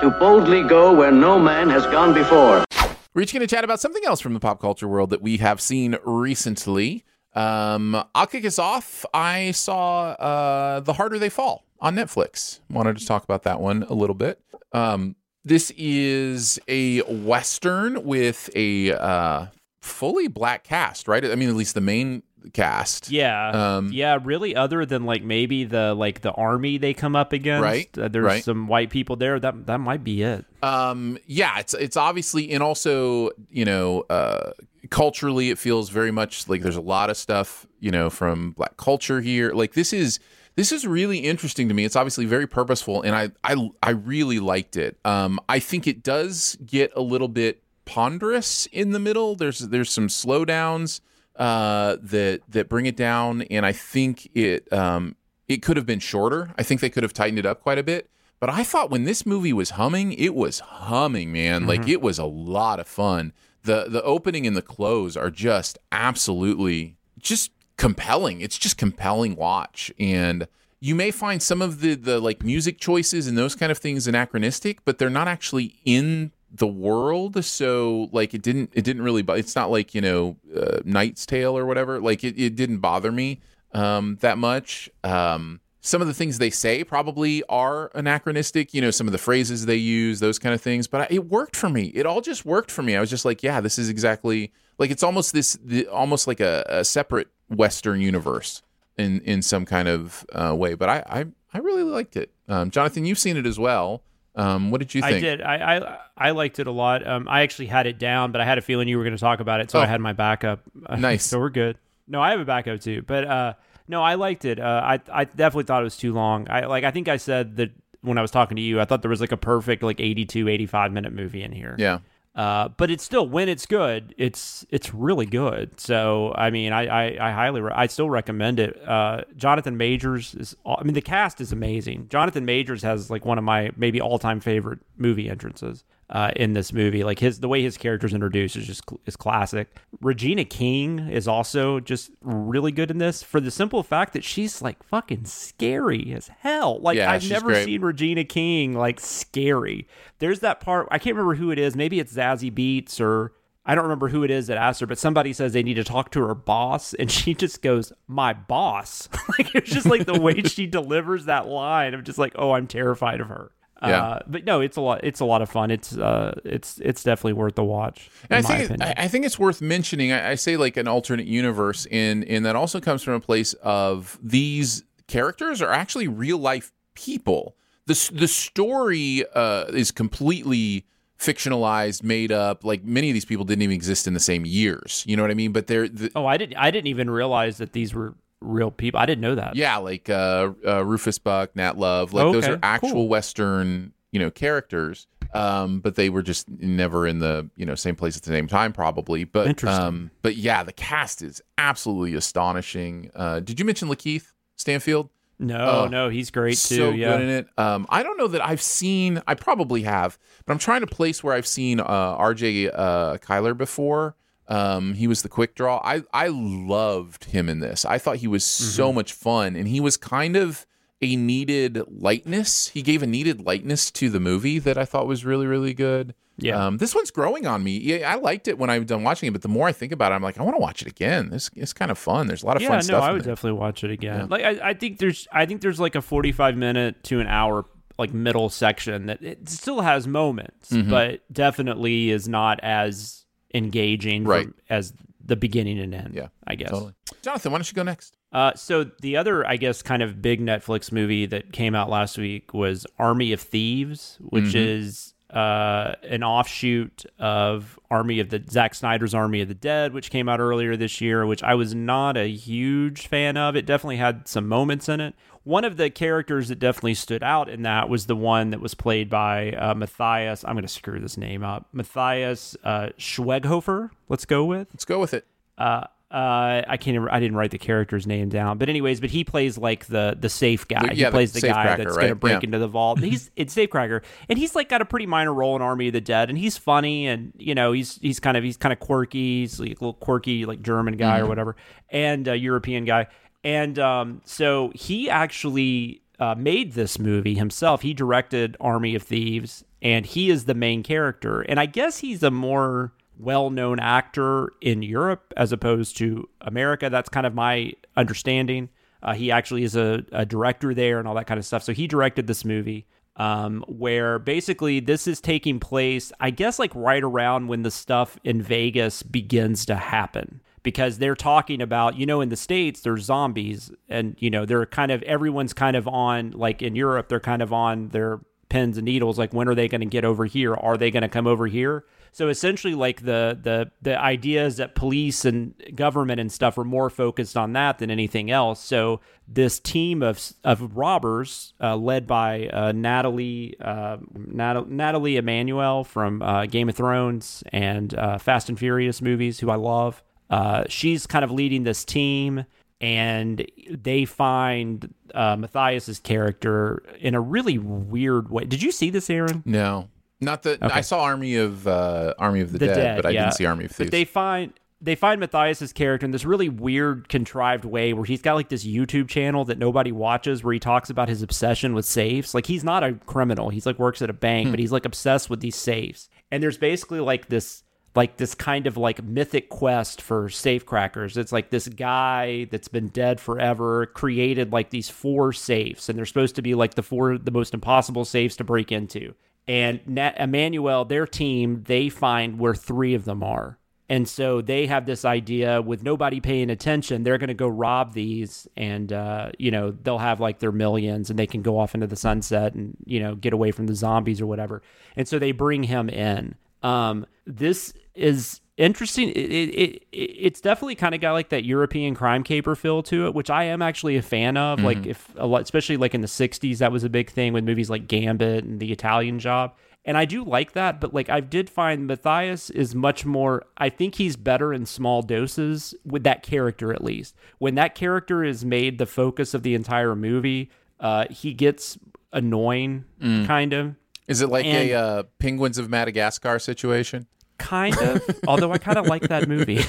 To boldly go where no man has gone before. We're each going to chat about something else from the pop culture world that we have seen recently. Um, I'll kick us off. I saw uh, The Harder They Fall on Netflix. Wanted to talk about that one a little bit. Um, this is a Western with a uh, fully black cast, right? I mean, at least the main cast. Yeah. Um, yeah, really, other than like maybe the like the army they come up against. Right. Uh, there's right. some white people there. That that might be it. Um, yeah, it's it's obviously, and also, you know, uh, culturally, it feels very much like there's a lot of stuff, you know, from black culture here. Like this is... This is really interesting to me. It's obviously very purposeful, and I I, I really liked it. Um, I think it does get a little bit ponderous in the middle. There's there's some slowdowns uh, that that bring it down, and I think it um, it could have been shorter. I think they could have tightened it up quite a bit. But I thought when this movie was humming, it was humming, man. Mm-hmm. Like it was a lot of fun. The the opening and the close are just absolutely just. compelling. It's just compelling watch, and you may find some of the the like music choices and those kind of things anachronistic, but they're not actually in the world, so like it didn't it didn't really, it's not like, you know, uh, Knight's Tale or whatever. Like it, it didn't bother me um that much. Um some of the things they say probably are anachronistic, you know, some of the phrases they use, those kind of things, but I, it worked for me. It all just worked for me. I was just like, yeah, this is exactly like, it's almost this the, almost like a, a separate Western universe in in some kind of uh, way, but I, I I really liked it. Um, Jonathan, you've seen it as well. Um, what did you think? I did. I I, I liked it a lot. Um, I actually had it down, but I had a feeling you were going to talk about it, so oh. I had my backup. Nice. So we're good. No, I have a backup too, but uh, no, I liked it. Uh, I I definitely thought it was too long. I like. I think I said that when I was talking to you. I thought there was like a perfect like eighty-two, eighty-five minute movie in here. Yeah. Uh, but it's still, when it's good, it's it's really good. So I mean, I I, I highly re- I still recommend it. Uh, Jonathan Majors is, I mean, the cast is amazing. Jonathan Majors has like one of my maybe all time favorite movie entrances uh, in this movie. Like his the way his character's introduced is just is classic. Regina King is also just really good in this, for the simple fact that she's like fucking scary as hell. Like yeah, I've never great. seen Regina King like scary. There's that part, I can't remember who it is. Maybe it's Zazie Beetz, or I don't remember who it is that asked her, but somebody says they need to talk to her boss, and she just goes, "My boss." Like it's just like the way she delivers that line. I'm just like, oh, I'm terrified of her. Yeah. Uh, but no, it's a lot. It's a lot of fun. It's uh, it's it's definitely worth the watch. And I think it, I think it's worth mentioning. I, I say like an alternate universe, and and that also comes from a place of these characters are actually real life people. The the story uh, is completely fictionalized, made up. Like many of these people didn't even exist in the same years. You know what I mean? But they're the, oh, I didn't. I didn't even realize that these were real people. I didn't know that. Yeah, like uh, uh, Rufus Buck, Nat Love. Like okay, those are actual cool Western, you know, characters. Um, but they were just never in the, you know, same place at the same time, probably. But Interesting. Um, but yeah, the cast is absolutely astonishing. Uh, did you mention Lakeith Stanfield? No, uh, no, he's great too. So yeah. good in it. Um, I don't know that I've seen. I probably have, but I'm trying to place where I've seen uh, R J uh, Kyler before. Um, he was the quick draw. I I loved him in this. I thought he was mm-hmm. so much fun, and he was kind of a needed lightness. He gave a needed lightness to the movie that I thought was really, really good. Yeah, um, this one's growing on me. Yeah, I liked it when I was done watching it, but the more I think about it, I'm like, I want to watch it again. This it's kind of fun. There's a lot of yeah, fun no, stuff. Yeah, no, I would there. definitely watch it again. Yeah. Like, I, I think there's, I think there's like a forty-five minute to an hour like middle section that it still has moments, mm-hmm. but definitely is not as engaging right. from, as the beginning and end. Yeah, I guess. Totally. Jonathan, why don't you go next? Uh, so the other, I guess, kind of big Netflix movie that came out last week was Army of Thieves, which mm-hmm. is. Uh, an offshoot of Army of the Zack Snyder's Army of the Dead, which came out earlier this year, which I was not a huge fan of. It definitely had some moments in it. One of the characters that definitely stood out in that was the one that was played by uh, Matthias. I'm going to screw this name up. Matthias uh, Schweighofer. Let's go with. Let's go with it. Uh, uh, I can't. I didn't write the character's name down, but anyways, but he plays like the the safe guy. Yeah, he plays the, the guy cracker, that's right? gonna break yeah. into the vault. He's it's Safecracker, and he's like got a pretty minor role in Army of the Dead, and he's funny, and you know he's he's kind of he's kind of quirky. He's like a little quirky, like German guy mm-hmm. or whatever, and a European guy, and um, so he actually uh, made this movie himself. He directed Army of Thieves, and he is the main character, and I guess he's a more well-known actor in Europe as opposed to America. That's kind of my understanding. Uh, he actually is a, a director there and all that kind of stuff. So he directed this movie um, where basically this is taking place, I guess, like right around when the stuff in Vegas begins to happen. Because they're talking about, you know, in the States, there's zombies. And, you know, they're kind of, everyone's kind of on, like in Europe, they're kind of on their pins and needles. Like, when are they going to get over here? Are they going to come over here? So essentially, like the the the idea is that police and government and stuff are more focused on that than anything else. So this team of of robbers, uh, led by uh, Natalie uh, Nat- Natalie Emanuel from uh, Game of Thrones and uh, Fast and Furious movies, who I love, uh, she's kind of leading this team, and they find uh, Matthias's character in a really weird way. Did you see this, Aaron? No. Not the okay. I saw Army of uh, Army of the, the Dead, Dead, but I yeah. didn't see Army of Thieves. But they find they find Matthias's character in this really weird, contrived way where he's got like this YouTube channel that nobody watches, where he talks about his obsession with safes. Like, he's not a criminal; he's like works at a bank, hmm. but he's like obsessed with these safes. And there's basically like this like this kind of like mythic quest for safecrackers. It's like this guy that's been dead forever created like these four safes, and they're supposed to be like the four the most impossible safes to break into. And Nat, Emmanuel, their team, they find where three of them are. And so they have this idea, with nobody paying attention, they're going to go rob these, and, uh, you know, they'll have like their millions, and they can go off into the sunset and, you know, get away from the zombies or whatever. And so they bring him in. Um, this is interesting. It, it, it It's definitely kind of got like that European crime caper feel to it, which I am actually a fan of. Mm-hmm. Like, if a lot, especially like in the sixties, that was a big thing with movies like Gambit and The Italian Job. And I do like that, but like I did find Matthias is much more, I think he's better in small doses with that character, at least. When that character is made the focus of the entire movie, uh, he gets annoying, mm. kind of. Is it like and, a uh, Penguins of Madagascar situation? Kind of, although I kind of like that movie.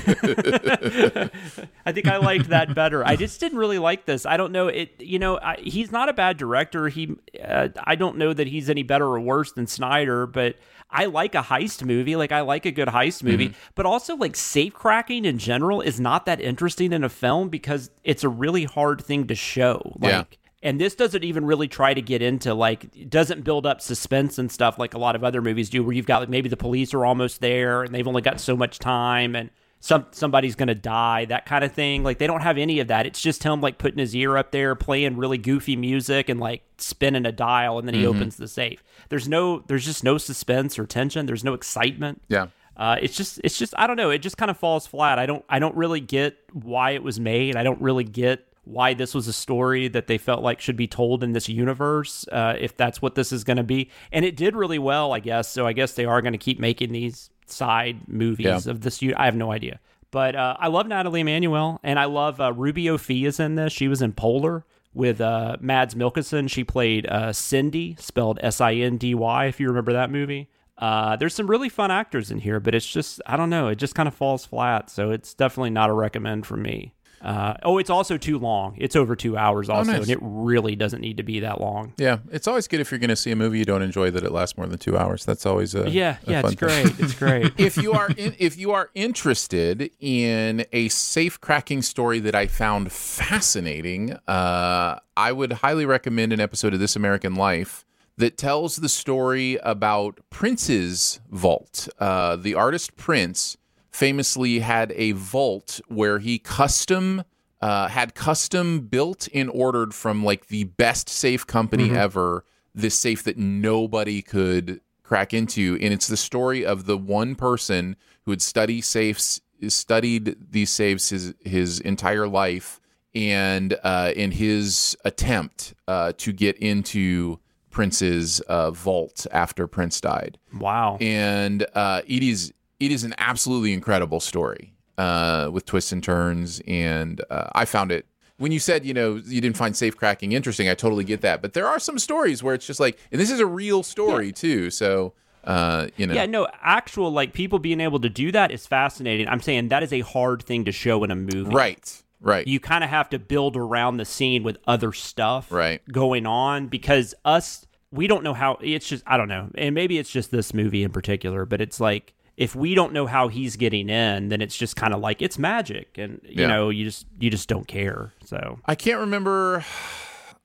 I think I liked that better. I just didn't really like this. I don't know. It, you know, I, he's not a bad director. He, uh, I don't know that he's any better or worse than Snyder, but I like a heist movie. Like, I like a good heist movie, mm-hmm. but also like safe cracking in general is not that interesting in a film because it's a really hard thing to show. Like, yeah. And this doesn't even really try to get into, like, it doesn't build up suspense and stuff like a lot of other movies do, where you've got, like, maybe the police are almost there and they've only got so much time and some somebody's going to die, that kind of thing. Like, they don't have any of that. It's just him, like, putting his ear up there, playing really goofy music and, like, spinning a dial, and then he mm-hmm. opens the safe. There's no, there's just no suspense or tension. There's no excitement. Yeah. Uh, it's just, it's just, I don't know. It just kind of falls flat. I don't, I don't really get why it was made. I don't really get why this was a story that they felt like should be told in this universe, uh, if that's what this is going to be. And it did really well, I guess. So I guess they are going to keep making these side movies yeah. of this. I have no idea. But uh, I love Natalie Emanuel, and I love uh, Ruby Ophie is in this. She was in Polar with uh, Mads Mikkelsen. She played uh, Cindy, spelled S I N D Y, if you remember that movie. Uh, there's some really fun actors in here, but it's just, I don't know, it just kind of falls flat. So it's definitely not a recommend for me. Uh, oh, it's also too long. It's over two hours also, oh, nice. And it really doesn't need to be that long. Yeah, it's always good if you're going to see a movie you don't enjoy that it lasts more than two hours. That's always a yeah, a yeah. Fun it's thing. Great. It's great. If you are in, if you are interested in a safe cracking story that I found fascinating, uh, I would highly recommend an episode of This American Life that tells the story about Prince's vault. Uh, the artist Prince famously had a vault where he custom uh, had custom built and ordered from like the best safe company mm-hmm. ever, this safe that nobody could crack into. And it's the story of the one person who had studied safes, studied these safes his, his entire life, and uh, in his attempt uh, to get into Prince's uh, vault after Prince died. Wow. And uh, it is... It is an absolutely incredible story uh, with twists and turns, and uh, I found it. When you said, you know, you didn't find safe cracking interesting, I totally get that. But there are some stories where it's just like, and this is a real story yeah. too, so... Uh, you know. Yeah, no, actual, like, people being able to do that is fascinating. I'm saying that is a hard thing to show in a movie. Right, right. You kind of have to build around the scene with other stuff right. going on, because us, we don't know how, it's just, I don't know, and maybe it's just this movie in particular, but it's like, if we don't know how he's getting in, then it's just kind of like it's magic, and you yeah. know, you just you just don't care. So I can't remember.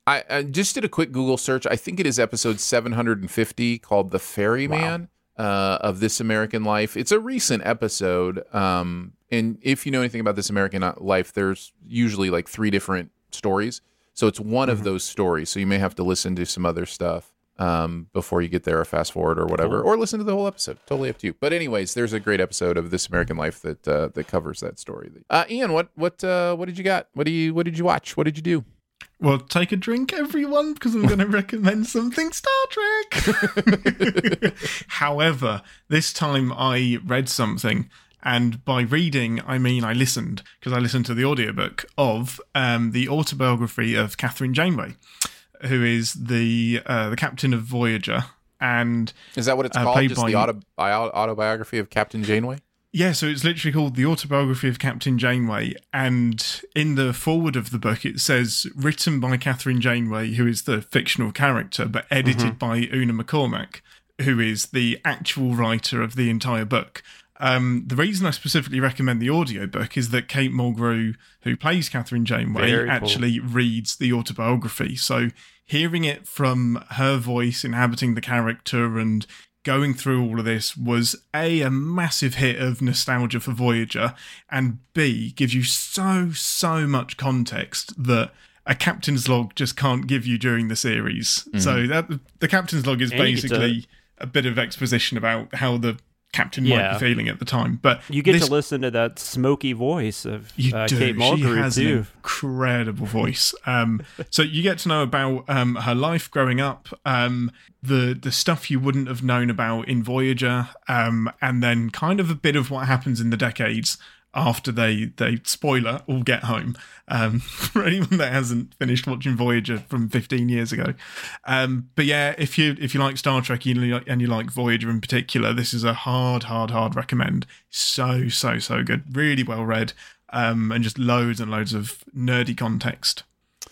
I, I just did a quick Google search. I think it is episode seven hundred fifty called "The Ferryman" wow. uh, of This American Life. It's a recent episode, um, and if you know anything about This American Life, there's usually like three different stories. So it's one mm-hmm. of those stories. So you may have to listen to some other stuff. Um, before you get there, or fast forward, or whatever, cool. or listen to the whole episode. Totally up to you. But anyways, there's a great episode of This American Life that uh, that covers that story. Uh, Ian, what what uh, what did you got? What do you what did you watch? What did you do? Well, take a drink, everyone, because I'm going to recommend something Star Trek. However, this time I read something, and by reading I mean I listened, because I listened to the audiobook of um, the autobiography of Catherine Janeway, who is the uh, the captain of Voyager. And is that what it's uh, called? Just by... the auto- autobiography of Captain Janeway? Yeah, so it's literally called The Autobiography of Captain Janeway. And in the foreword of the book, it says, written by Catherine Janeway, who is the fictional character, but edited mm-hmm. by Una McCormack, who is the actual writer of the entire book. Um, the reason I specifically recommend the audiobook is that Kate Mulgrew, who plays Catherine Janeway, Very actually cool. reads the autobiography. So hearing it from her voice, inhabiting the character and going through all of this was A, a massive hit of nostalgia for Voyager, and B, gives you so, so much context that a captain's log just can't give you during the series. Mm-hmm. So that the captain's log is and basically a bit of exposition about how the captain yeah. might be feeling at the time, but you get this, to listen to that smoky voice of uh, Kate Mulgrew. She has too. An incredible voice. Um, so you get to know about um, her life growing up, um, the the stuff you wouldn't have known about in Voyager, um, and then kind of a bit of what happens in the decades after they they spoiler all get home um, for anyone that hasn't finished watching Voyager from fifteen years ago. Um, but yeah, if you if you like Star Trek and you like, and you like Voyager in particular, this is a hard, hard, hard recommend. So, so, so good. Really well read, um, and just loads and loads of nerdy context.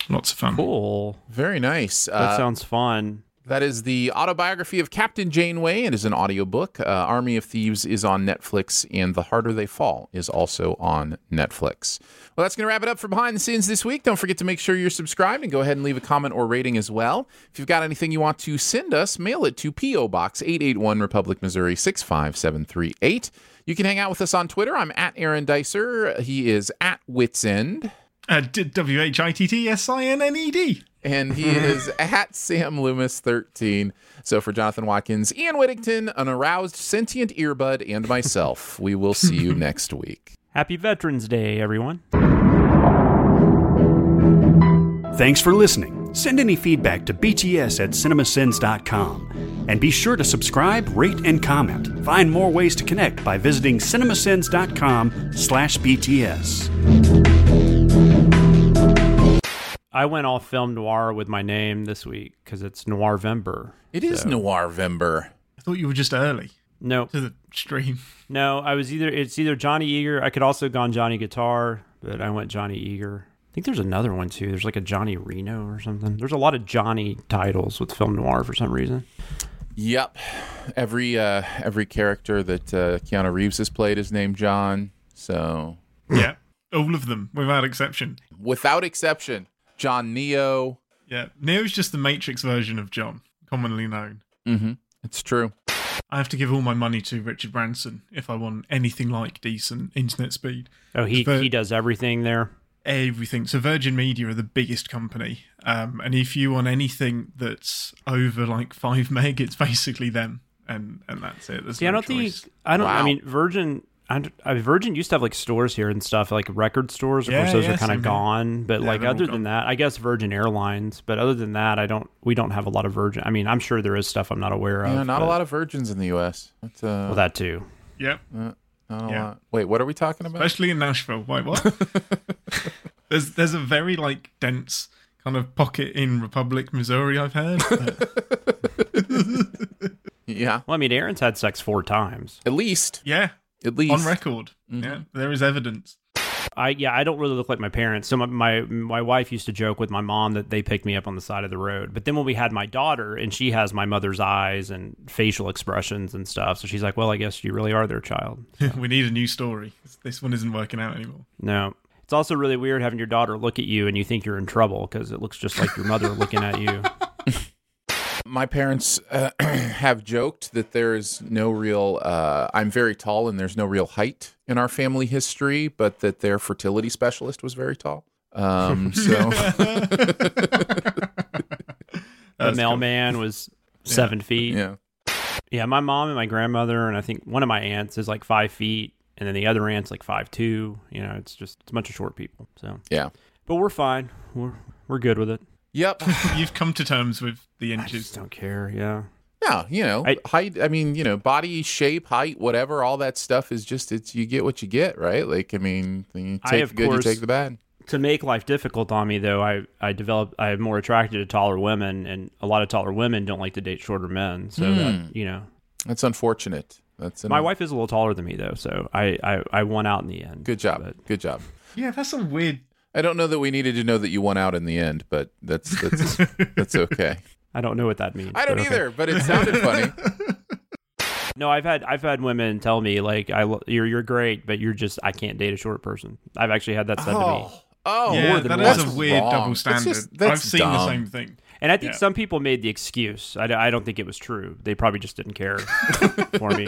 Lots of fun. Cool. Very nice. That uh, sounds fun. That is The Autobiography of Captain Janeway, and is an audiobook. Uh, Army of Thieves is on Netflix, and The Harder They Fall is also on Netflix. Well, that's going to wrap it up for Behind the Scenes this week. Don't forget to make sure you're subscribed, and go ahead and leave a comment or rating as well. If you've got anything you want to send us, mail it to P O. Box eight eighty-one, Republic, Missouri six five seven three eight. You can hang out with us on Twitter. I'm at Aaron Dicer. He is at Witsend. Uh, W H I T T S I N N E D. And he is at Sam Loomis thirteen. So for Jonathan Watkins, Ian Whittington, an aroused sentient earbud, and myself, we will see you next week. Happy Veterans Day, everyone. Thanks for listening. Send any feedback to B T S at cinemasins dot com. And be sure to subscribe, rate, and comment. Find more ways to connect by visiting cinemasins dot com slash B T S. I went all film noir with my name this week because it's Noirvember. It so. is Noirvember. I thought you were just early. No. To the stream. No, I was either, it's either Johnny Eager. I could also have gone Johnny Guitar, but I went Johnny Eager. I think there's another one too. There's like a Johnny Reno or something. There's a lot of Johnny titles with film noir for some reason. Yep. Every uh, every character that uh, Keanu Reeves has played is named John. So. Yeah. All of them, without exception. Without exception. John Neo. Yeah. Neo's just the Matrix version of John, commonly known. Mm-hmm. It's true. I have to give all my money to Richard Branson if I want anything like decent internet speed. Oh, he, Vir- he does everything there? Everything. So Virgin Media are the biggest company. Um, and if you want anything that's over like five meg, it's basically them. And and that's it. There's See, no I don't choice. think... I don't. Wow. I mean, Virgin... I Virgin used to have like stores here and stuff, like record stores. Of yeah, course, those yeah, are kind of gone. But yeah, like other than that, I guess Virgin Airlines. But other than that, I don't. We don't have a lot of Virgin. I mean, I'm sure there is stuff I'm not aware of. Yeah, not but... a lot of Virgins in the U S. That's, uh, well, that too. Yep. Uh, not a yeah. lot. Wait, what are we talking about? Especially in Nashville. Wait, what? there's there's a very like dense kind of pocket in Republic, Missouri. I've heard. But... yeah. Well, I mean, Aaron's had sex four times at least. Yeah. At least. On record. Mm-hmm. Yeah, there is evidence. I Yeah, I don't really look like my parents. So my, my my wife used to joke with my mom that they picked me up on the side of the road. But then when we had my daughter, and she has my mother's eyes and facial expressions and stuff. So she's like, well, I guess you really are their child. So. We need a new story. This one isn't working out anymore. No. It's also really weird having your daughter look at you and you think you're in trouble because it looks just like your mother looking at you. My parents uh, have joked that there is no real, uh, I'm very tall and there's no real height in our family history, but that their fertility specialist was very tall. Um, so the mailman cool. was seven yeah. feet. Yeah. Yeah. My mom and my grandmother, and I think one of my aunts is like five feet. And then the other aunt's like five, two, you know, it's just, it's a bunch of short people. So yeah, but we're fine. We're, we're good with it. Yep. You've come to terms with the inches. I just don't care, yeah. No, you know, I, height, I mean, you know, body, shape, height, whatever, all that stuff is just, it's you get what you get, right? Like, I mean, you take I, the good, course, you take the bad. To make life difficult on me, though, I, I developed, I'm more attracted to taller women, and a lot of taller women don't like to date shorter men, so, mm. that, you know. That's unfortunate. That's My wife is a little taller than me, though, so I, I, I won out in the end. Good job, but... good job. Yeah, that's some weird... I don't know that we needed to know that you won out in the end, but that's that's that's okay. I don't know what that means. I don't but either, okay. But it sounded funny. No, I've had I've had women tell me like I you're you're great, but you're just I can't date a short person. I've actually had that said oh. to me. Oh, yeah, more than that once. Is a weird wrong. double standard. Just, I've seen dumb. the same thing, and I think yeah. some people made the excuse. I, I don't think it was true. They probably just didn't care for me.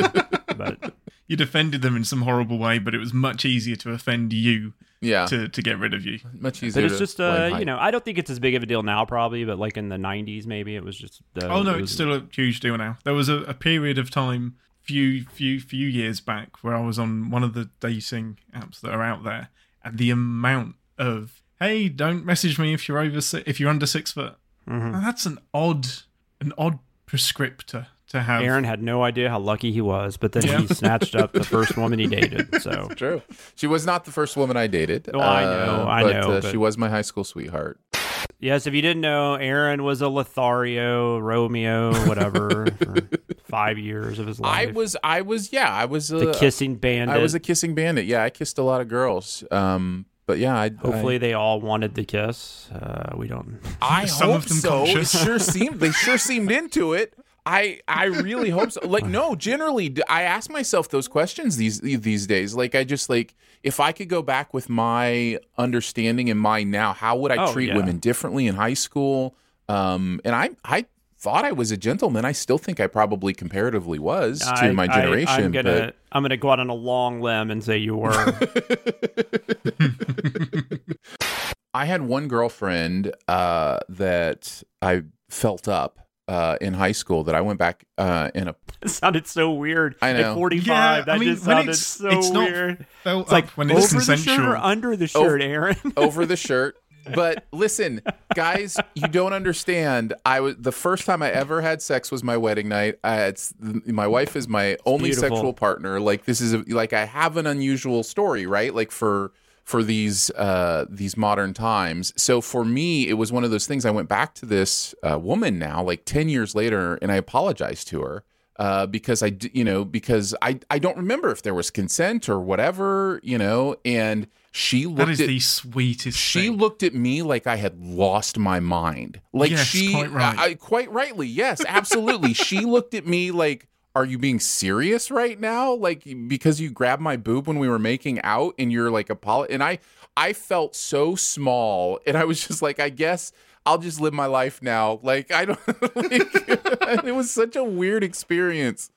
But you defended them in some horrible way, but it was much easier to offend you. Yeah, to, to get rid of you. Much easier. But it's just uh, you know, I don't think it's as big of a deal now, probably, but like in the nineties, maybe it was just. Uh, oh no, it it's still a huge deal now. There was a, a period of time, few few few years back, where I was on one of the dating apps that are out there, and the amount of hey, don't message me if you're over si- if you're under six foot. Mm-hmm. Now, that's an odd an odd prescriptor. To have. Aaron had no idea how lucky he was, but then yeah. he snatched up the first woman he dated. So it's true. She was not the first woman I dated. Oh, I know, uh, I but, know. Uh, but... She was my high school sweetheart. Yes, if you didn't know, Aaron was a Lothario, Romeo, whatever, for five years of his life. I was, I was, yeah, I was a, the kissing bandit. I was a kissing bandit. Yeah, I kissed a lot of girls. Um, But yeah, I, hopefully I, they all wanted the kiss. Uh, we don't. I Some hope of them so. It sure seemed they sure seemed into it. I, I really hope so. Like, no, generally, I ask myself those questions these these days. Like, I just, like, if I could go back with my understanding in mind now, how would I oh, treat yeah. women differently in high school? Um, and I I thought I was a gentleman. I still think I probably comparatively was to I, my generation. I, I'm gonna, but... I'm gonna go out on a long limb and say you were. I had one girlfriend uh, that I felt up. Uh, in high school that I went back uh, in a... It sounded so weird. I know. At forty-five, yeah, that I mean, just sounded it's, so it's weird. It's like when it's over consensual. The shirt or under the shirt, over, Aaron? Over the shirt. But listen, guys, you don't understand. I was the first time I ever had sex was my wedding night. I, it's my wife is my only Beautiful. sexual partner. Like this is a, like I have an unusual story, right? Like for for these uh, these modern times. So for me, it was one of those things. I went back to this uh, woman now, like ten years later, and I apologized to her. Uh, because I, you know, because I, I don't remember if there was consent or whatever, you know, and she looked at, that is at, the sweetest she thing. looked at me like I had lost my mind. Like yes, she, quite, right. I, quite rightly. Yes, absolutely. She looked at me like, are you being serious right now? Like, because you grabbed my boob when we were making out and you're like, apolog-. And I, I felt so small and I was just like, I guess I'll just live my life now. Like, I don't, like, it was such a weird experience.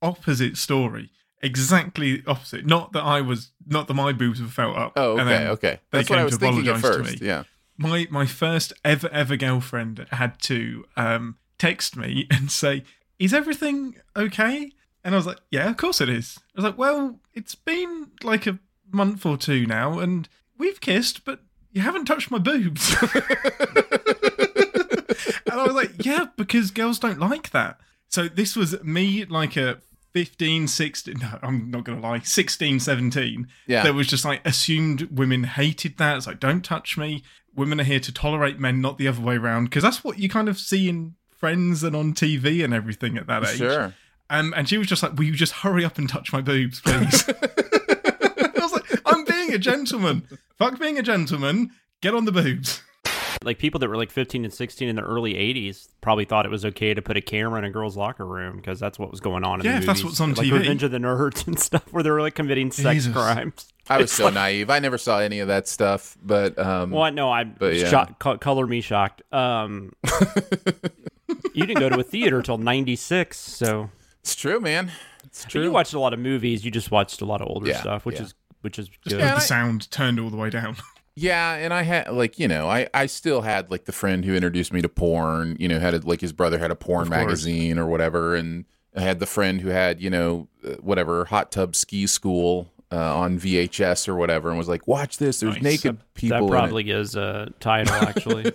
Opposite story. Exactly opposite. Not that I was, not that my boobs were felt up. Oh, okay, and then okay. That's what I was thinking at first, yeah. My, my first ever, ever girlfriend had to um, text me and say, is everything okay? And I was like, yeah, of course it is. I was like, well, it's been like a month or two now and we've kissed, but you haven't touched my boobs. And I was like, yeah, because girls don't like that. So this was me like a fifteen, sixteen, no, I'm not going to lie, sixteen, seventeen. Yeah. That was just like assumed women hated that. It's like, don't touch me. Women are here to tolerate men, not the other way around. Because that's what you kind of see in Friends and on T V and everything at that age. Sure. Um, and she was just like, will you just hurry up and touch my boobs, please? I was like, I'm being a gentleman. Fuck being a gentleman. Get on the boobs. Like people that were like fifteen and sixteen in the early eighties probably thought it was okay to put a camera in a girl's locker room because that's what was going on in yeah, the movies. Yeah, that's what's on like T V. Like Revenge of the Nerds and stuff where they were like committing sex Jesus. crimes. I was it's so like, naive. I never saw any of that stuff. But um, well, no, I yeah. shock, co- color me shocked. Um, you didn't go to a theater till ninety-six, so it's true, man. It's true. You watched a lot of movies. You just watched a lot of older yeah, stuff, which yeah. is which is just good. The sound turned all the way down. Yeah, and I had, like, you know, I, I still had, like, the friend who introduced me to porn, you know, had, a, like, his brother had a porn magazine or whatever, and I had the friend who had, you know, whatever, Hot Tub Ski School uh, on V H S or whatever, and was like, watch this, there's nice. naked that, people That probably in it. is a title, actually.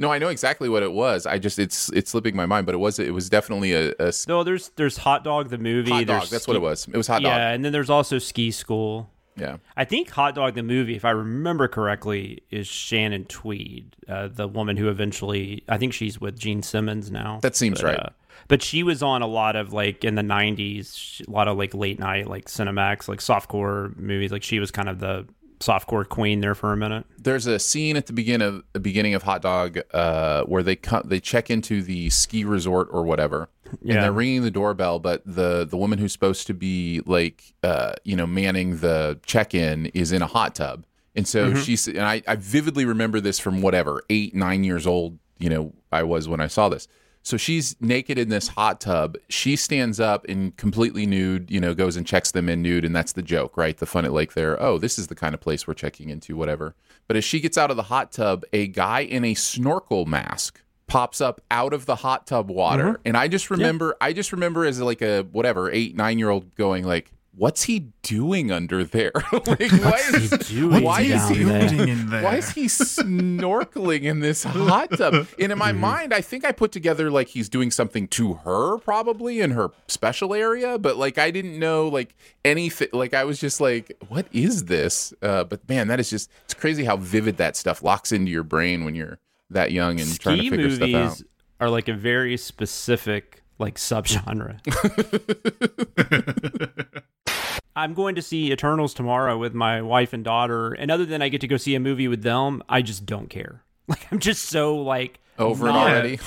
No, I know exactly what it was. I just, it's it's slipping my mind, but it was it was definitely a... a sk- no, there's there's Hot Dog, the movie. Hot Dog, that's ski- what it was. It was Hot Dog. Yeah, and then there's also Ski School. Yeah, I think Hot Dog the movie, if I remember correctly, is Shannon Tweed, uh, the woman who eventually, I think she's with Gene Simmons now. That seems but, right. Uh, but she was on a lot of like in the nineties, a lot of like late night, like Cinemax, like softcore movies. Like she was kind of the softcore queen there for a minute. There's a scene at the beginning of the beginning of Hot Dog uh, where they co- they check into the ski resort or whatever. Yeah. And they're ringing the doorbell, but the, the woman who's supposed to be like, uh, you know, manning the check-in is in a hot tub. And so mm-hmm. she's, and I, I vividly remember this from whatever, eight, nine years old, you know, I was when I saw this. So she's naked in this hot tub. She stands up and completely nude, you know, goes and checks them in nude. And that's the joke, right? The fun at like there. Oh, this is the kind of place we're checking into, whatever. But as she gets out of the hot tub, a guy in a snorkel mask pops up out of the hot tub water. Mm-hmm. And I just remember, yeah. I just remember as like a, whatever, eight, nine year old going like, what's he doing under there? Like, why is, he doing why is he doing in there? Why is he snorkeling in this hot tub? And in my mind, I think I put together like he's doing something to her probably in her special area, but like I didn't know like anything. Like I was just like, what is this? Uh, but man, that is just, it's crazy how vivid that stuff locks into your brain when you're that young and ski trying to figure stuff out. Movies are like a very specific like subgenre. I'm going to see Eternals tomorrow with my wife and daughter, and other than I get to go see a movie with them, I just don't care. Like I'm just so like over not, it already.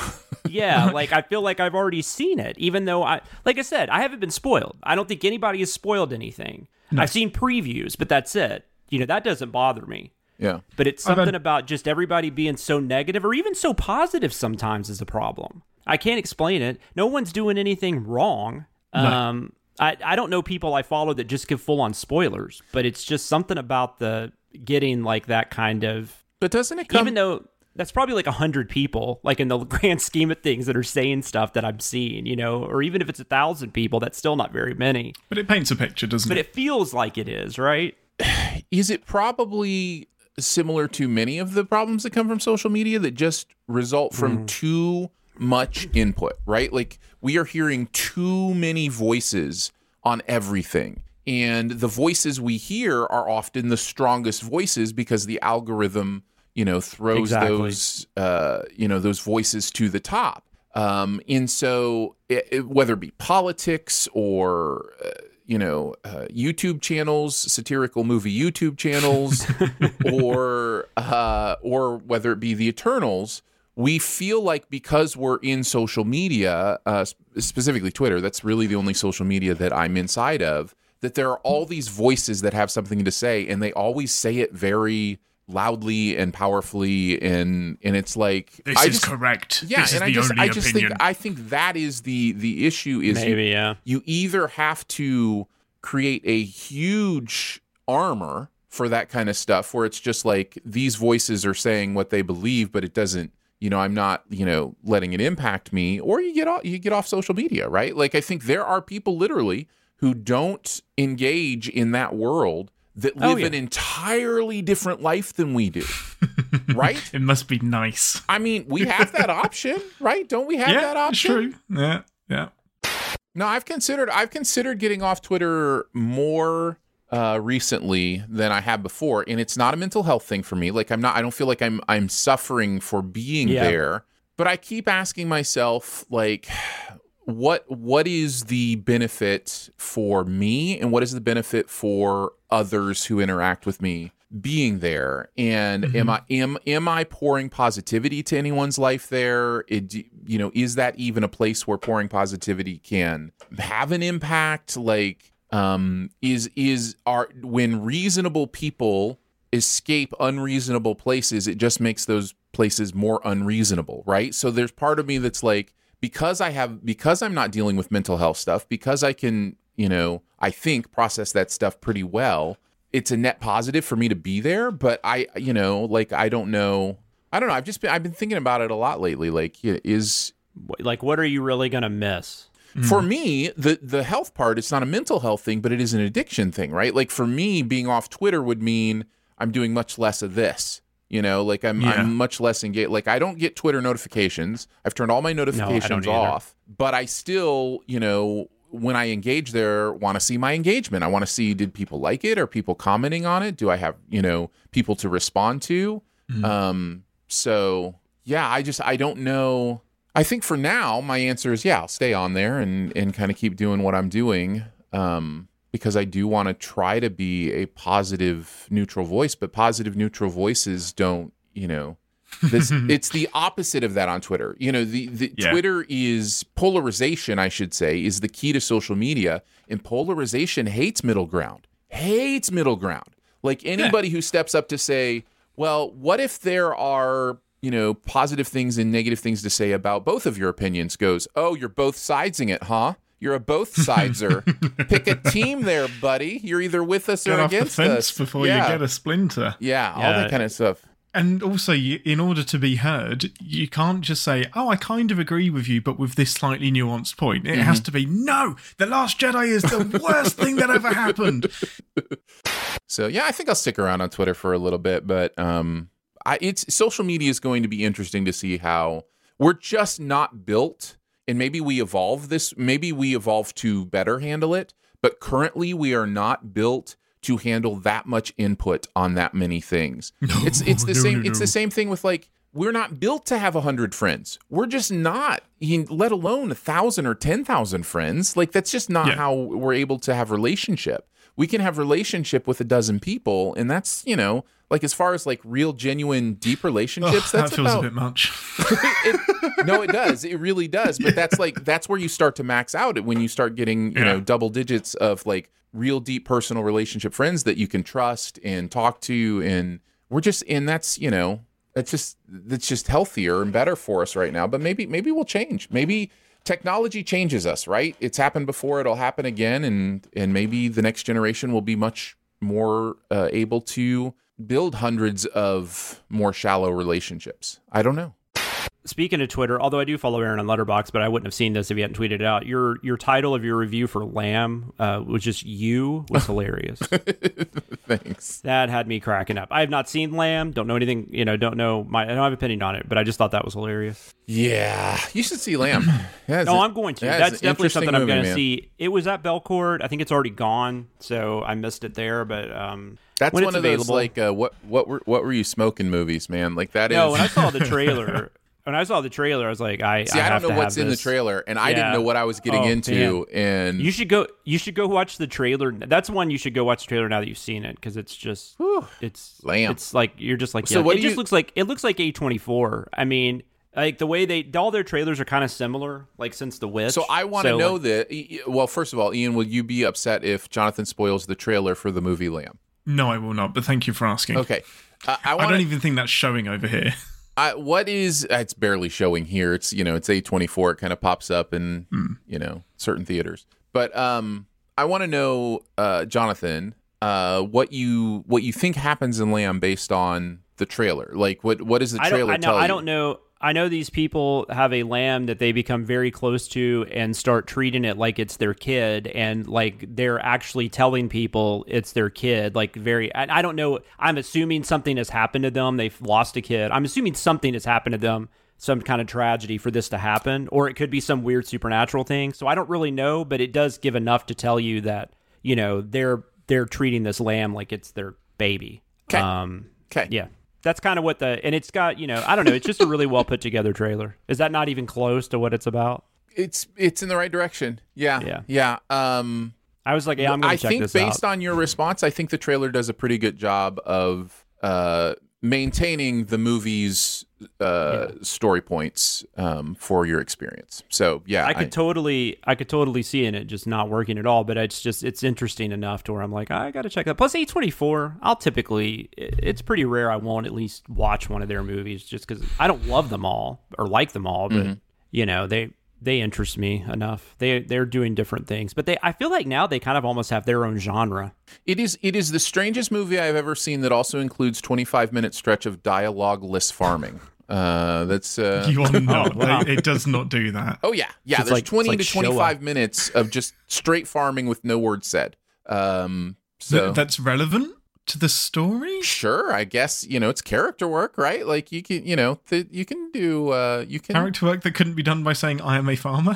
Yeah, like I feel like I've already seen it, even though I, like I said, I haven't been spoiled. I don't think anybody has spoiled anything. No. I've seen previews, but that's it. You know, that doesn't bother me. Yeah, but it's something had- about just everybody being so negative or even so positive sometimes is a problem. I can't explain it. No one's doing anything wrong. No. Um, I, I don't know people I follow that just give full on spoilers, but it's just something about the getting like that kind of. But doesn't it come? Even though that's probably like a hundred people, like in the grand scheme of things that are saying stuff that I'm seeing, you know, or even if it's a thousand people, that's still not very many. But it paints a picture, doesn't it? But it feels like it is, right? Is it probably... similar to many of the problems that come from social media that just result from mm. too much input, right? Like, we are hearing too many voices on everything. And the voices we hear are often the strongest voices because the algorithm, you know, throws exactly. those, uh, you know, those voices to the top. Um, and so it, it, whether it be politics or, uh, you know, uh, YouTube channels, satirical movie YouTube channels, or uh, or whether it be the Eternals, we feel like because we're in social media, uh, specifically Twitter, that's really the only social media that I'm inside of, that there are all these voices that have something to say, and they always say it very loudly and powerfully, and and it's like this I is just, correct. Yeah, this and is I the just only I just opinion. think I think that is the the issue is Maybe, you, yeah. you either have to create a huge armor for that kind of stuff where it's just like these voices are saying what they believe, but it doesn't, you know, I'm not, you know, letting it impact me, or you get off you get off social media, right? Like, I think there are people literally who don't engage in that world that live oh, yeah. an entirely different life than we do, right? It must be nice. I mean, we have that option, right? Don't we have yeah, that option? It's true. Yeah, yeah. No, I've considered I've considered getting off Twitter more uh, recently than I have before, and it's not a mental health thing for me. Like, I'm not. I don't feel like I'm I'm suffering for being yeah. there. But I keep asking myself, like, what what is the benefit for me, and what is the benefit for others who interact with me being there? And mm-hmm. am I am am I pouring positivity to anyone's life there? It, you know, is that even a place where pouring positivity can have an impact? Like, um, is is are when reasonable people escape unreasonable places, it just makes those places more unreasonable, right? So there's part of me that's like, because I have because I'm not dealing with mental health stuff, because I can, you know, I think process that stuff pretty well, it's a net positive for me to be there. But I, you know, like, I don't know. I don't know. I've just been, I've been thinking about it a lot lately. Like, is like, what are you really going to miss? For mm. me, the, the health part, it's not a mental health thing, but it is an addiction thing, right? Like, for me, being off Twitter would mean I'm doing much less of this. You know, like, I'm, yeah. I'm much less engaged. Like, I don't get Twitter notifications. I've turned all my notifications no, off, but I still, you know, when I engage there, want to see my engagement. I want to see, did people like it? Are people commenting on it? Do I have, you know, people to respond to? Mm-hmm. Um, so, yeah, I just, I don't know. I think for now, my answer is, yeah, I'll stay on there and, and kind of keep doing what I'm doing. Um Because I do want to try to be a positive, neutral voice, but positive, neutral voices don't, you know, this, it's the opposite of that on Twitter. You know, the, the yeah. Twitter is polarization, I should say, is the key to social media. And polarization hates middle ground, hates middle ground. Like, anybody yeah. who steps up to say, well, what if there are, you know, positive things and negative things to say about both of your opinions, goes, oh, you're both sidesing it, huh? You're a both sideser. Pick a team there, buddy. You're either with us get or against us. Get off the fence us. before yeah. you get a splinter. Yeah, all yeah. that kind of stuff. And also, in order to be heard, you can't just say, oh, I kind of agree with you, but with this slightly nuanced point. It mm-hmm. has to be, no, The Last Jedi is the worst thing that ever happened. So, yeah, I think I'll stick around on Twitter for a little bit, but um, I, it's social media is going to be interesting to see how we're just not built. And maybe we evolve this, maybe we evolve to better handle it, but currently we are not built to handle that much input on that many things. No, it's it's the no, same no, it's no. the same thing with, like, we're not built to have one hundred friends. We're just not, let alone one thousand or ten thousand friends. Like, that's just not yeah. how we're able to have relationship. We can have relationship with a dozen people, and that's, you know, like, as far as, like, real, genuine, deep relationships, oh, that's that feels about... a bit much. it, it, no, it does. It really does. But yeah. that's, like, that's where you start to max out, when you start getting, you yeah. know, double digits of, like, real, deep, personal relationship friends that you can trust and talk to. And we're just, and that's, you know, that's just, that's just healthier and better for us right now. But maybe, maybe we'll change. Maybe... Technology changes us, right? It's happened before, it'll happen again, and and maybe the next generation will be much more uh, able to build hundreds of more shallow relationships. I don't know. Speaking of Twitter, although I do follow Aaron on Letterboxd, but I wouldn't have seen this if he hadn't tweeted it out. Your your title of your review for Lamb, uh, was just you, was hilarious. Thanks. That had me cracking up. I have not seen Lamb. Don't know anything. You know, don't know my. I don't have an opinion on it, but I just thought that was hilarious. Yeah, you should see Lamb. No, a, I'm going to. That That's definitely something movie, I'm going to see. It was at Belcourt. I think it's already gone, so I missed it there. But um, that's when one it's of those like uh, what what were what were you smoking movies, man? Like that is. No, when I saw the trailer. When I saw the trailer, I was like, I see. I, I don't know what's in the trailer, and I yeah. didn't know what I was getting oh, into. Man. And you should go. You should go watch the trailer. That's one you should go watch the trailer now that you've seen it, because it's just Whew. it's Lamb. It's like you're just like so. Yeah, what it just you... looks like it looks like A twenty-four. I mean, like the way they all their trailers are kind of similar. Like since The Witch. So I want to so, know like, that. Well, first of all, Ian, will you be upset if Jonathan spoils the trailer for the movie Lamb? No, I will not. But thank you for asking. Okay, uh, I, wanna... I don't even think that's showing over here. I, what is it's barely showing here. It's you know it's A twenty-four. It kind of pops up in mm. you know certain theaters. But um, I want to know, uh, Jonathan, uh, what you what you think happens in Lamb based on the trailer. Like what what is the trailer? I don't, I know, tell you? I don't know. I know these people have a lamb that they become very close to and start treating it like it's their kid, and like they're actually telling people it's their kid. Like very, I, I don't know. I'm assuming something has happened to them. They've lost a kid. I'm assuming something has happened to them, some kind of tragedy for this to happen, or it could be some weird supernatural thing. So I don't really know, but it does give enough to tell you that, you know, they're, they're treating this lamb like it's their baby. Okay. Um, okay. Yeah. That's kind of what the, and it's got, you know, I don't know. It's just a really well put together trailer. Is that not even close to what it's about? It's it's in the right direction. Yeah. Yeah. Yeah. Um, I was like, yeah, I'm going to check this out. I think based on your response, I think the trailer does a pretty good job of uh, maintaining the movie's uh, yeah. story points um, for your experience. So, yeah. I could I, totally, I could totally see in it just not working at all, but it's just, it's interesting enough to where I'm like, I got to check that. Plus A twenty-four, I'll typically, it's pretty rare I won't at least watch one of their movies just because I don't love them all or like them all, but mm-hmm. you know, they, they interest me enough. They, they're doing different things, but they, I feel like now they kind of almost have their own genre. It is, it is the strangest movie I've ever seen that also includes twenty-five minute stretch of dialogue-less farming. Uh, that's uh, you are not. Wow. It does not do that. Oh yeah, yeah. It's there's like, twenty like to twenty-five minutes of just straight farming with no words said. Um, so Th- that's relevant to the story. Sure, I guess you know it's character work, right? Like you can, you know, th- you can do, uh, you can character work that couldn't be done by saying I am a farmer.